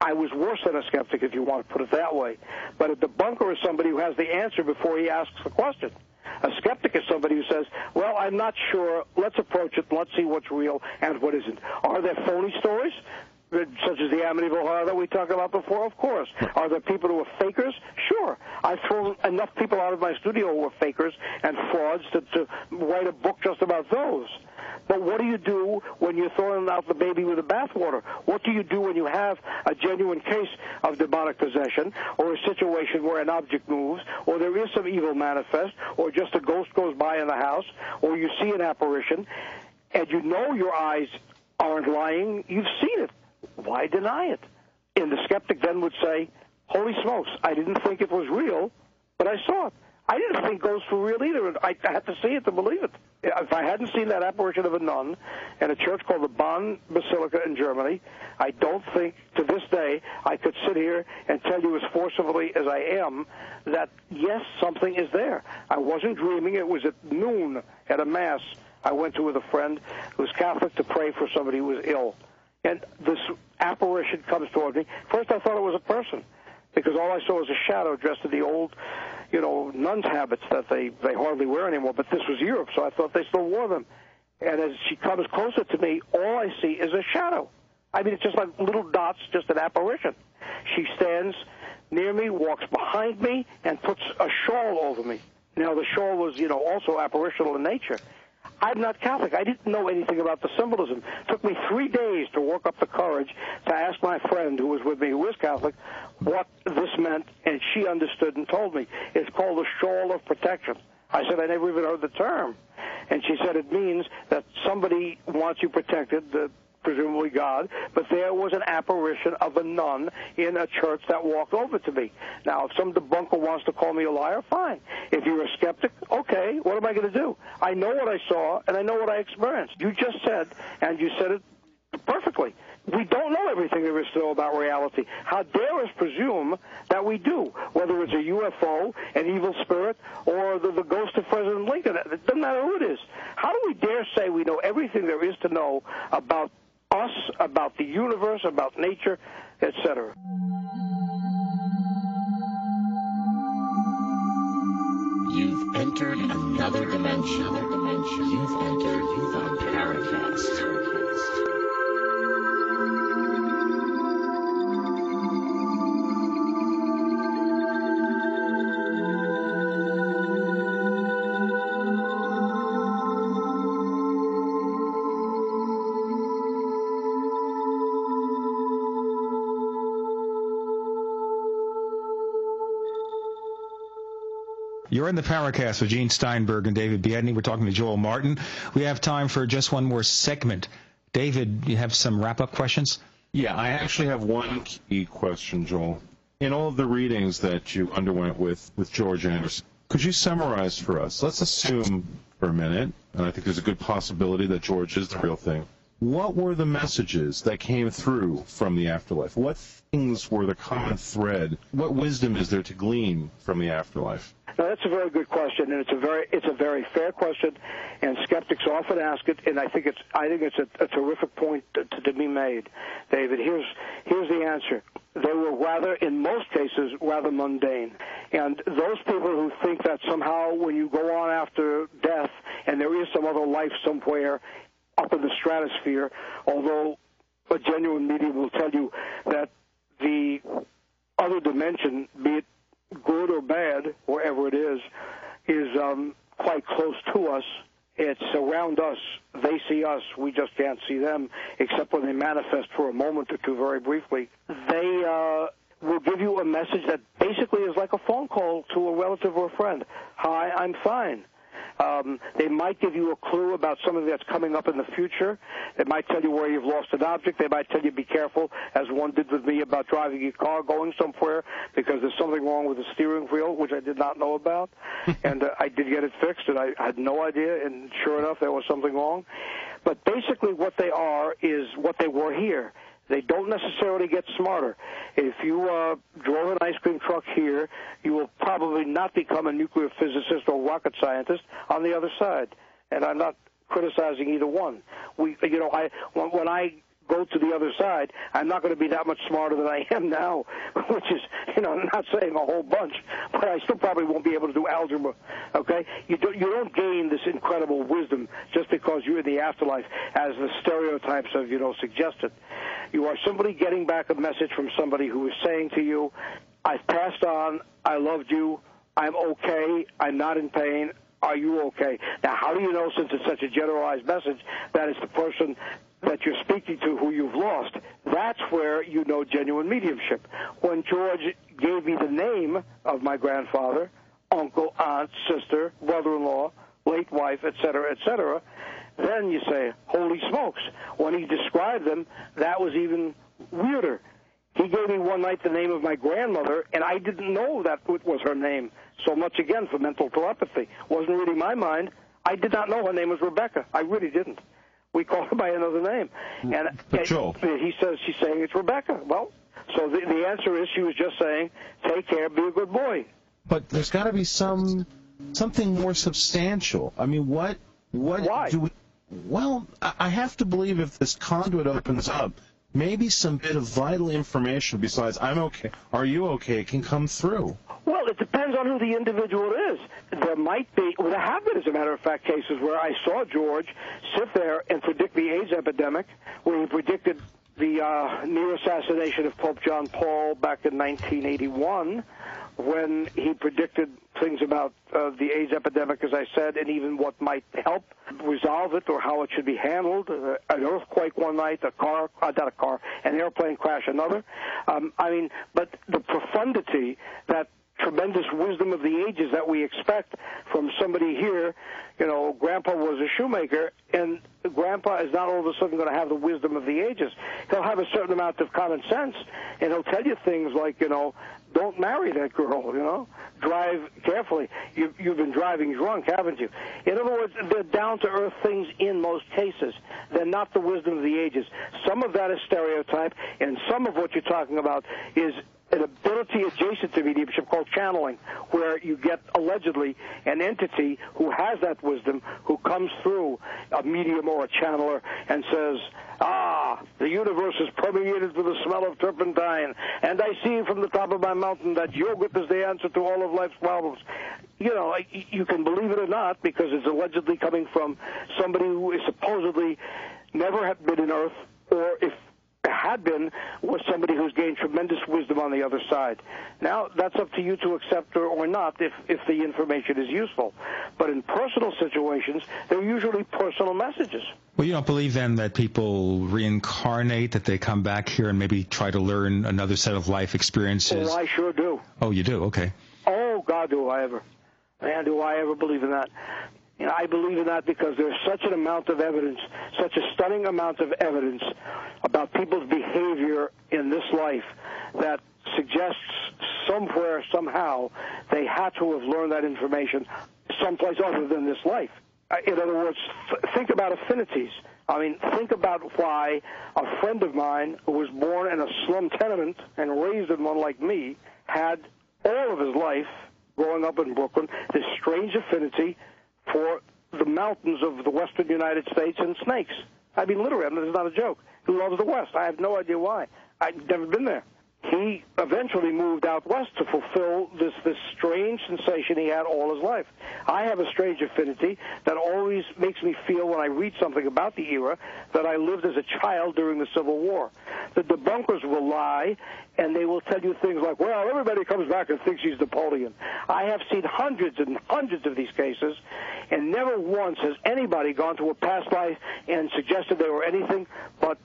I was worse than a skeptic, if you want to put it that way. But a debunker is somebody who has the answer before he asks the question. A skeptic is somebody who says, well, I'm not sure. Let's approach it. Let's see what's real and what isn't. Are there phony stories, such as the Amityville Horror that we talked about before? Of course. Are there people who are fakers? Sure. I've thrown enough people out of my studio who are fakers and frauds to write a book just about those. But what do you do when you're throwing out the baby with the bathwater? What do you do when you have a genuine case of demonic possession or a situation where an object moves or there is some evil manifest or just a ghost goes by in the house or you see an apparition and you know your eyes aren't lying? You've seen it. Why deny it? And the skeptic then would say, holy smokes, I didn't think it was real, but I saw it. I didn't think ghosts were real either, and I had to see it to believe it. If I hadn't seen that apparition of a nun in a church called the Bonn Basilica in Germany, I don't think to this day I could sit here and tell you as forcefully as I am that, yes, something is there. I wasn't dreaming. It was at noon at a mass I went to with a friend who was Catholic to pray for somebody who was ill. And this apparition comes toward me. First I thought it was a person because all I saw was a shadow dressed in the old, nuns' habits that they hardly wear anymore. But this was Europe, so I thought they still wore them. And as she comes closer to me, all I see is a shadow. I mean, it's just like little dots, just an apparition. She stands near me, walks behind me, and puts a shawl over me. Now, the shawl was, also apparitional in nature. I'm not Catholic. I didn't know anything about the symbolism. It took me 3 days to work up the courage to ask my friend who was with me, who is Catholic, what this meant, and she understood and told me. It's called the shawl of protection. I said, I never even heard the term. And she said, it means that somebody wants you protected, presumably God, but there was an apparition of a nun in a church that walked over to me. Now, if some debunker wants to call me a liar, fine. If you're a skeptic, okay, what am I going to do? I know what I saw, and I know what I experienced. You just said, and you said it perfectly. We don't know everything there is to know about reality. How dare us presume that we do, whether it's a UFO, an evil spirit, or the ghost of President Lincoln. It doesn't matter who it is. How do we dare say we know everything there is to know about us, about the universe, about nature, etc.? You've entered another dimension. You've entered Paracast. You're in the Paracast with Gene Steinberg and David Biedny. We're talking to Joel Martin. We have time for just one more segment. David, you have some wrap-up questions? Yeah, I actually have one key question, Joel. In all of the readings that you underwent with George Anderson, could you summarize for us? Let's assume for a minute, and I think there's a good possibility that George is the real thing. What were the messages that came through from the afterlife? What things were the common thread? What wisdom is there to glean from the afterlife? Now, that's a very good question, and it's a very fair question, and skeptics often ask it, and I think it's a terrific point to be made, David. Here's the answer. They were rather, in most cases, rather mundane. And those people who think that somehow when you go on after death and there is some other life somewhere up in the stratosphere, although a genuine medium will tell you that the other dimension, be it good or bad, wherever it is quite close to us. It's around us. They see us. We just can't see them, except when they manifest for a moment or two very briefly. They will give you a message that basically is like a phone call to a relative or a friend. Hi, I'm fine. They might give you a clue about something that's coming up in the future. They might tell you where you've lost an object. They might tell you be careful, as one did with me, about driving your car going somewhere because there's something wrong with the steering wheel, which I did not know about. And I did get it fixed, and I had no idea, and sure enough, there was something wrong. But basically what they are is what they were here. They don't necessarily get smarter. If you drove an ice cream truck here, you will probably not become a nuclear physicist or rocket scientist on the other side. And I'm not criticizing either one. When I go to the other side, I'm not going to be that much smarter than I am now, which is, not saying a whole bunch, but I still probably won't be able to do algebra, okay? You don't gain this incredible wisdom just because you're in the afterlife, as the stereotypes have, suggested. You are simply getting back a message from somebody who is saying to you, I've passed on, I loved you, I'm okay, I'm not in pain, are you okay? Now, how do you know, since it's such a generalized message, that it's the person that you're speaking to who you've lost? That's where you know genuine mediumship. When George gave me the name of my grandfather, uncle, aunt, sister, brother-in-law, late wife, et cetera, then you say, holy smokes. When he described them, that was even weirder. He gave me one night the name of my grandmother, and I didn't know that was her name. So much, again, for mental telepathy. Wasn't really my mind. I did not know her name was Rebecca. I really didn't. We call her by another name. And Joel, he says, she's saying it's Rebecca. Well, so the answer is she was just saying, take care, be a good boy. But there's got to be something more substantial. I mean, why? Well, I have to believe if this conduit opens up, maybe some bit of vital information besides I'm okay, are you okay, can come through. Well, it depends on who the individual is. There might be, well, there have been, as a matter of fact, cases where I saw George sit there and predict the AIDS epidemic, where he predicted the near assassination of Pope John Paul back in 1981, when he predicted things about the AIDS epidemic, as I said, and even what might help resolve it or how it should be handled. An earthquake one night, an airplane crash another. But the profundity, that tremendous wisdom of the ages that we expect from somebody here, Grandpa was a shoemaker, and Grandpa is not all of a sudden going to have the wisdom of the ages. He'll have a certain amount of common sense, and he'll tell you things like, don't marry that girl, drive carefully. You've been driving drunk, haven't you? In other words, they're down-to-earth things in most cases. They're not the wisdom of the ages. Some of that is stereotype, and some of what you're talking about is an ability adjacent to mediumship called channeling, where you get, allegedly, an entity who has that wisdom, who comes through a medium or a channeler and says, the universe is permeated with the smell of turpentine, and I see from the top of my mountain that yogurt is the answer to all of life's problems. You can believe it or not, because it's allegedly coming from somebody who is supposedly never had been in Earth, or if had been, was somebody who's gained tremendous wisdom on the other side. Now, that's up to you to accept or not if the information is useful. But in personal situations, they're usually personal messages. Well, you don't believe, then, that people reincarnate, that they come back here and maybe try to learn another set of life experiences? Oh, I sure do. Oh, you do? Okay. Oh, God, do I ever. Man, do I ever believe in that. I believe in that because there's such a stunning amount of evidence about people's behavior in this life that suggests somewhere, somehow, they had to have learned that information someplace other than this life. In other words, think about affinities. Think about why a friend of mine who was born in a slum tenement and raised in one like me had all of his life, growing up in Brooklyn, this strange affinity for the mountains of the western United States and snakes. Literally, this is not a joke. He loves the West. I have no idea why. I've never been there. He eventually moved out west to fulfill this strange sensation he had all his life. I have a strange affinity that always makes me feel, when I read something about the era, that I lived as a child during the Civil War. The debunkers will lie, and they will tell you things like, well, everybody comes back and thinks he's Napoleon. I have seen hundreds and hundreds of these cases, and never once has anybody gone to a past life and suggested they were anything but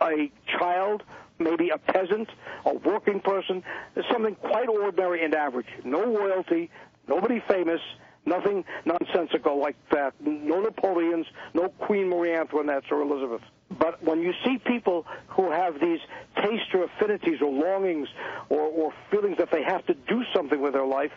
a child maybe a peasant, a working person, something quite ordinary and average. No royalty, nobody famous, nothing nonsensical like that. No Napoleons, no Queen Marie Antoinettes or Elizabeth. But when you see people who have these tastes or affinities or longings or feelings that they have to do something with their life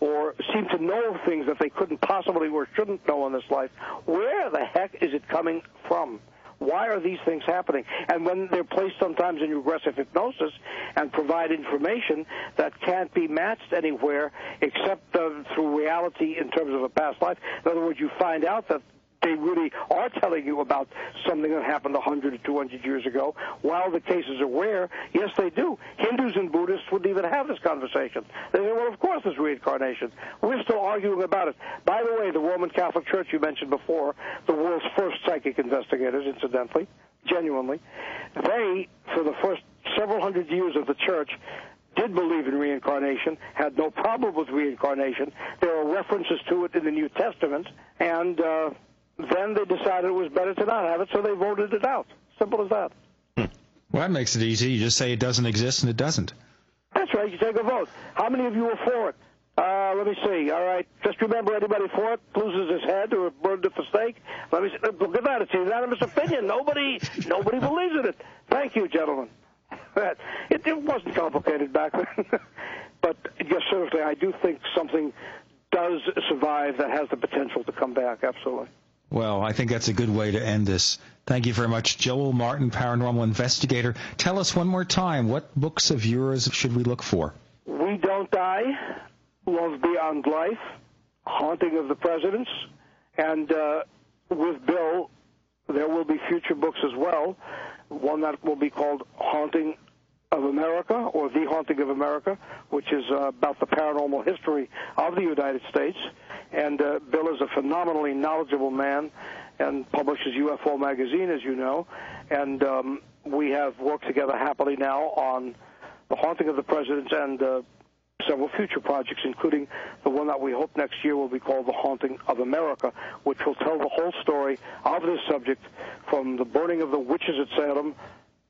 or seem to know things that they couldn't possibly or shouldn't know in this life, where the heck is it coming from? Why are these things happening? And when they're placed sometimes in regressive hypnosis and provide information that can't be matched anywhere except through reality in terms of a past life. In other words, you find out that they really are telling you about something that happened 100 or 200 years ago. While the cases are rare, yes, they do. Hindus and Buddhists wouldn't even have this conversation. They say, well, of course there's reincarnation. We're still arguing about it. By the way, the Roman Catholic Church you mentioned before, the world's first psychic investigators, incidentally, genuinely, they, for the first several hundred years of the Church, did believe in reincarnation, had no problem with reincarnation. There are references to it in the New Testament, and then they decided it was better to not have it, so they voted it out. Simple as that. Well, that makes it easy. You just say it doesn't exist, and it doesn't. That's right. You take a vote. How many of you are for it? Let me see. All right. Just remember, anybody for it loses his head or burned at the stake. Let me see. Good night. It's a unanimous opinion. Nobody believes in it. Thank you, gentlemen. It wasn't complicated back then. But, yes, seriously, I do think something does survive that has the potential to come back. Absolutely. Well, I think that's a good way to end this. Thank you very much, Joel Martin, paranormal investigator. Tell us one more time, what books of yours should we look for? We Don't Die, Love Beyond Life, Haunting of the Presidents, and with Bill, there will be future books as well, one that will be called Haunting of America, or The Haunting of America, which is about the paranormal history of the United States. And Bill is a phenomenally knowledgeable man and publishes UFO Magazine, as you know. And we have worked together happily now on The Haunting of the Presidents and several future projects, including the one that we hope next year will be called The Haunting of America, which will tell the whole story of this subject from the burning of the witches at Salem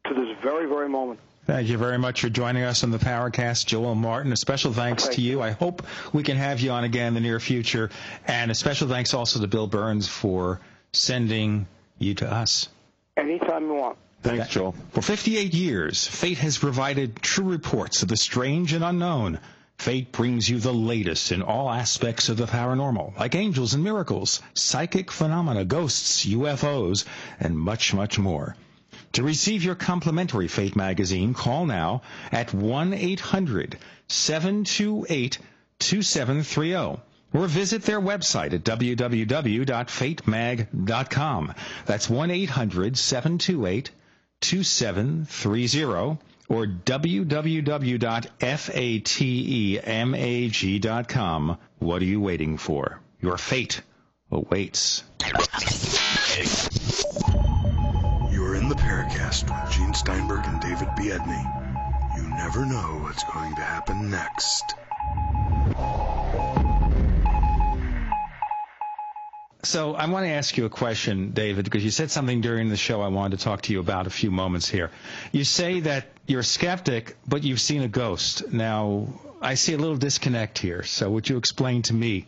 to this very, very moment. Thank you very much for joining us on the Paracast, Joel Martin. A special thanks to you. I hope we can have you on again in the near future. And a special thanks also to Bill Burns for sending you to us. Anytime you want. Thanks, Joel. For 58 years, Fate has provided true reports of the strange and unknown. Fate brings you the latest in all aspects of the paranormal, like angels and miracles, psychic phenomena, ghosts, UFOs, and much, much more. To receive your complimentary Fate magazine, call now at 1-800-728-2730 or visit their website at www.fatemag.com. That's 1-800-728-2730 or www.fatemag.com. What are you waiting for? Your fate awaits. You're in the Paracast with Gene Steinberg and David Biedny. You never know what's going to happen next. So I want to ask you a question, David, because you said something during the show I wanted to talk to you about a few moments here. You say that you're a skeptic, but you've seen a ghost. Now, I see a little disconnect here, so would you explain to me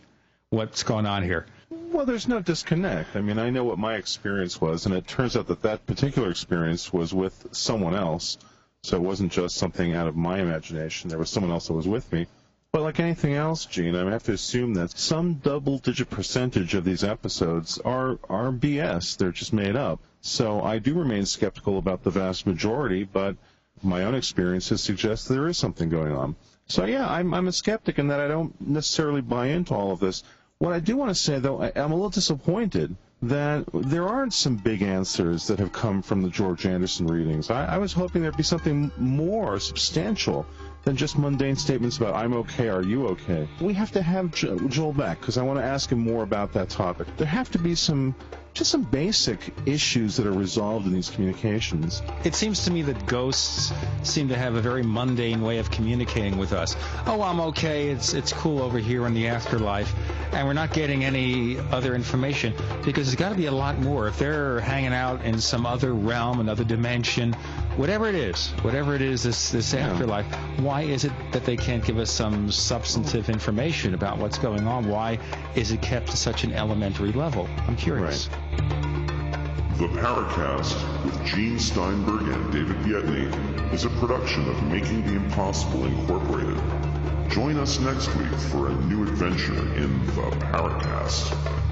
what's going on here? Well, there's no disconnect. I mean, I know what my experience was, and it turns out that that particular experience was with someone else, so it wasn't just something out of my imagination. There was someone else that was with me. But like anything else, Gene, I have to assume that some double-digit percentage of these episodes are BS. They're just made up. So I do remain skeptical about the vast majority, but my own experiences suggest there is something going on. So, yeah, I'm a skeptic in that I don't necessarily buy into all of this. What I do want to say, though, I'm a little disappointed that there aren't some big answers that have come from the George Anderson readings. I was hoping there'd be something more substantial than just mundane statements about I'm okay, are you okay? We have to have Joel back because I want to ask him more about that topic. There have to be just some basic issues that are resolved in these communications. It seems to me that ghosts seem to have a very mundane way of communicating with us. Oh, I'm okay, it's cool over here in the afterlife, and we're not getting any other information because there's got to be a lot more. If they're hanging out in some other realm, another dimension, whatever it is, this afterlife, why is it that they can't give us some substantive information about what's going on? Why is it kept to such an elementary level? I'm curious. Right. The Paracast with Gene Steinberg and David Biedny is a production of Making the Impossible Incorporated. Join us next week for a new adventure in The Paracast.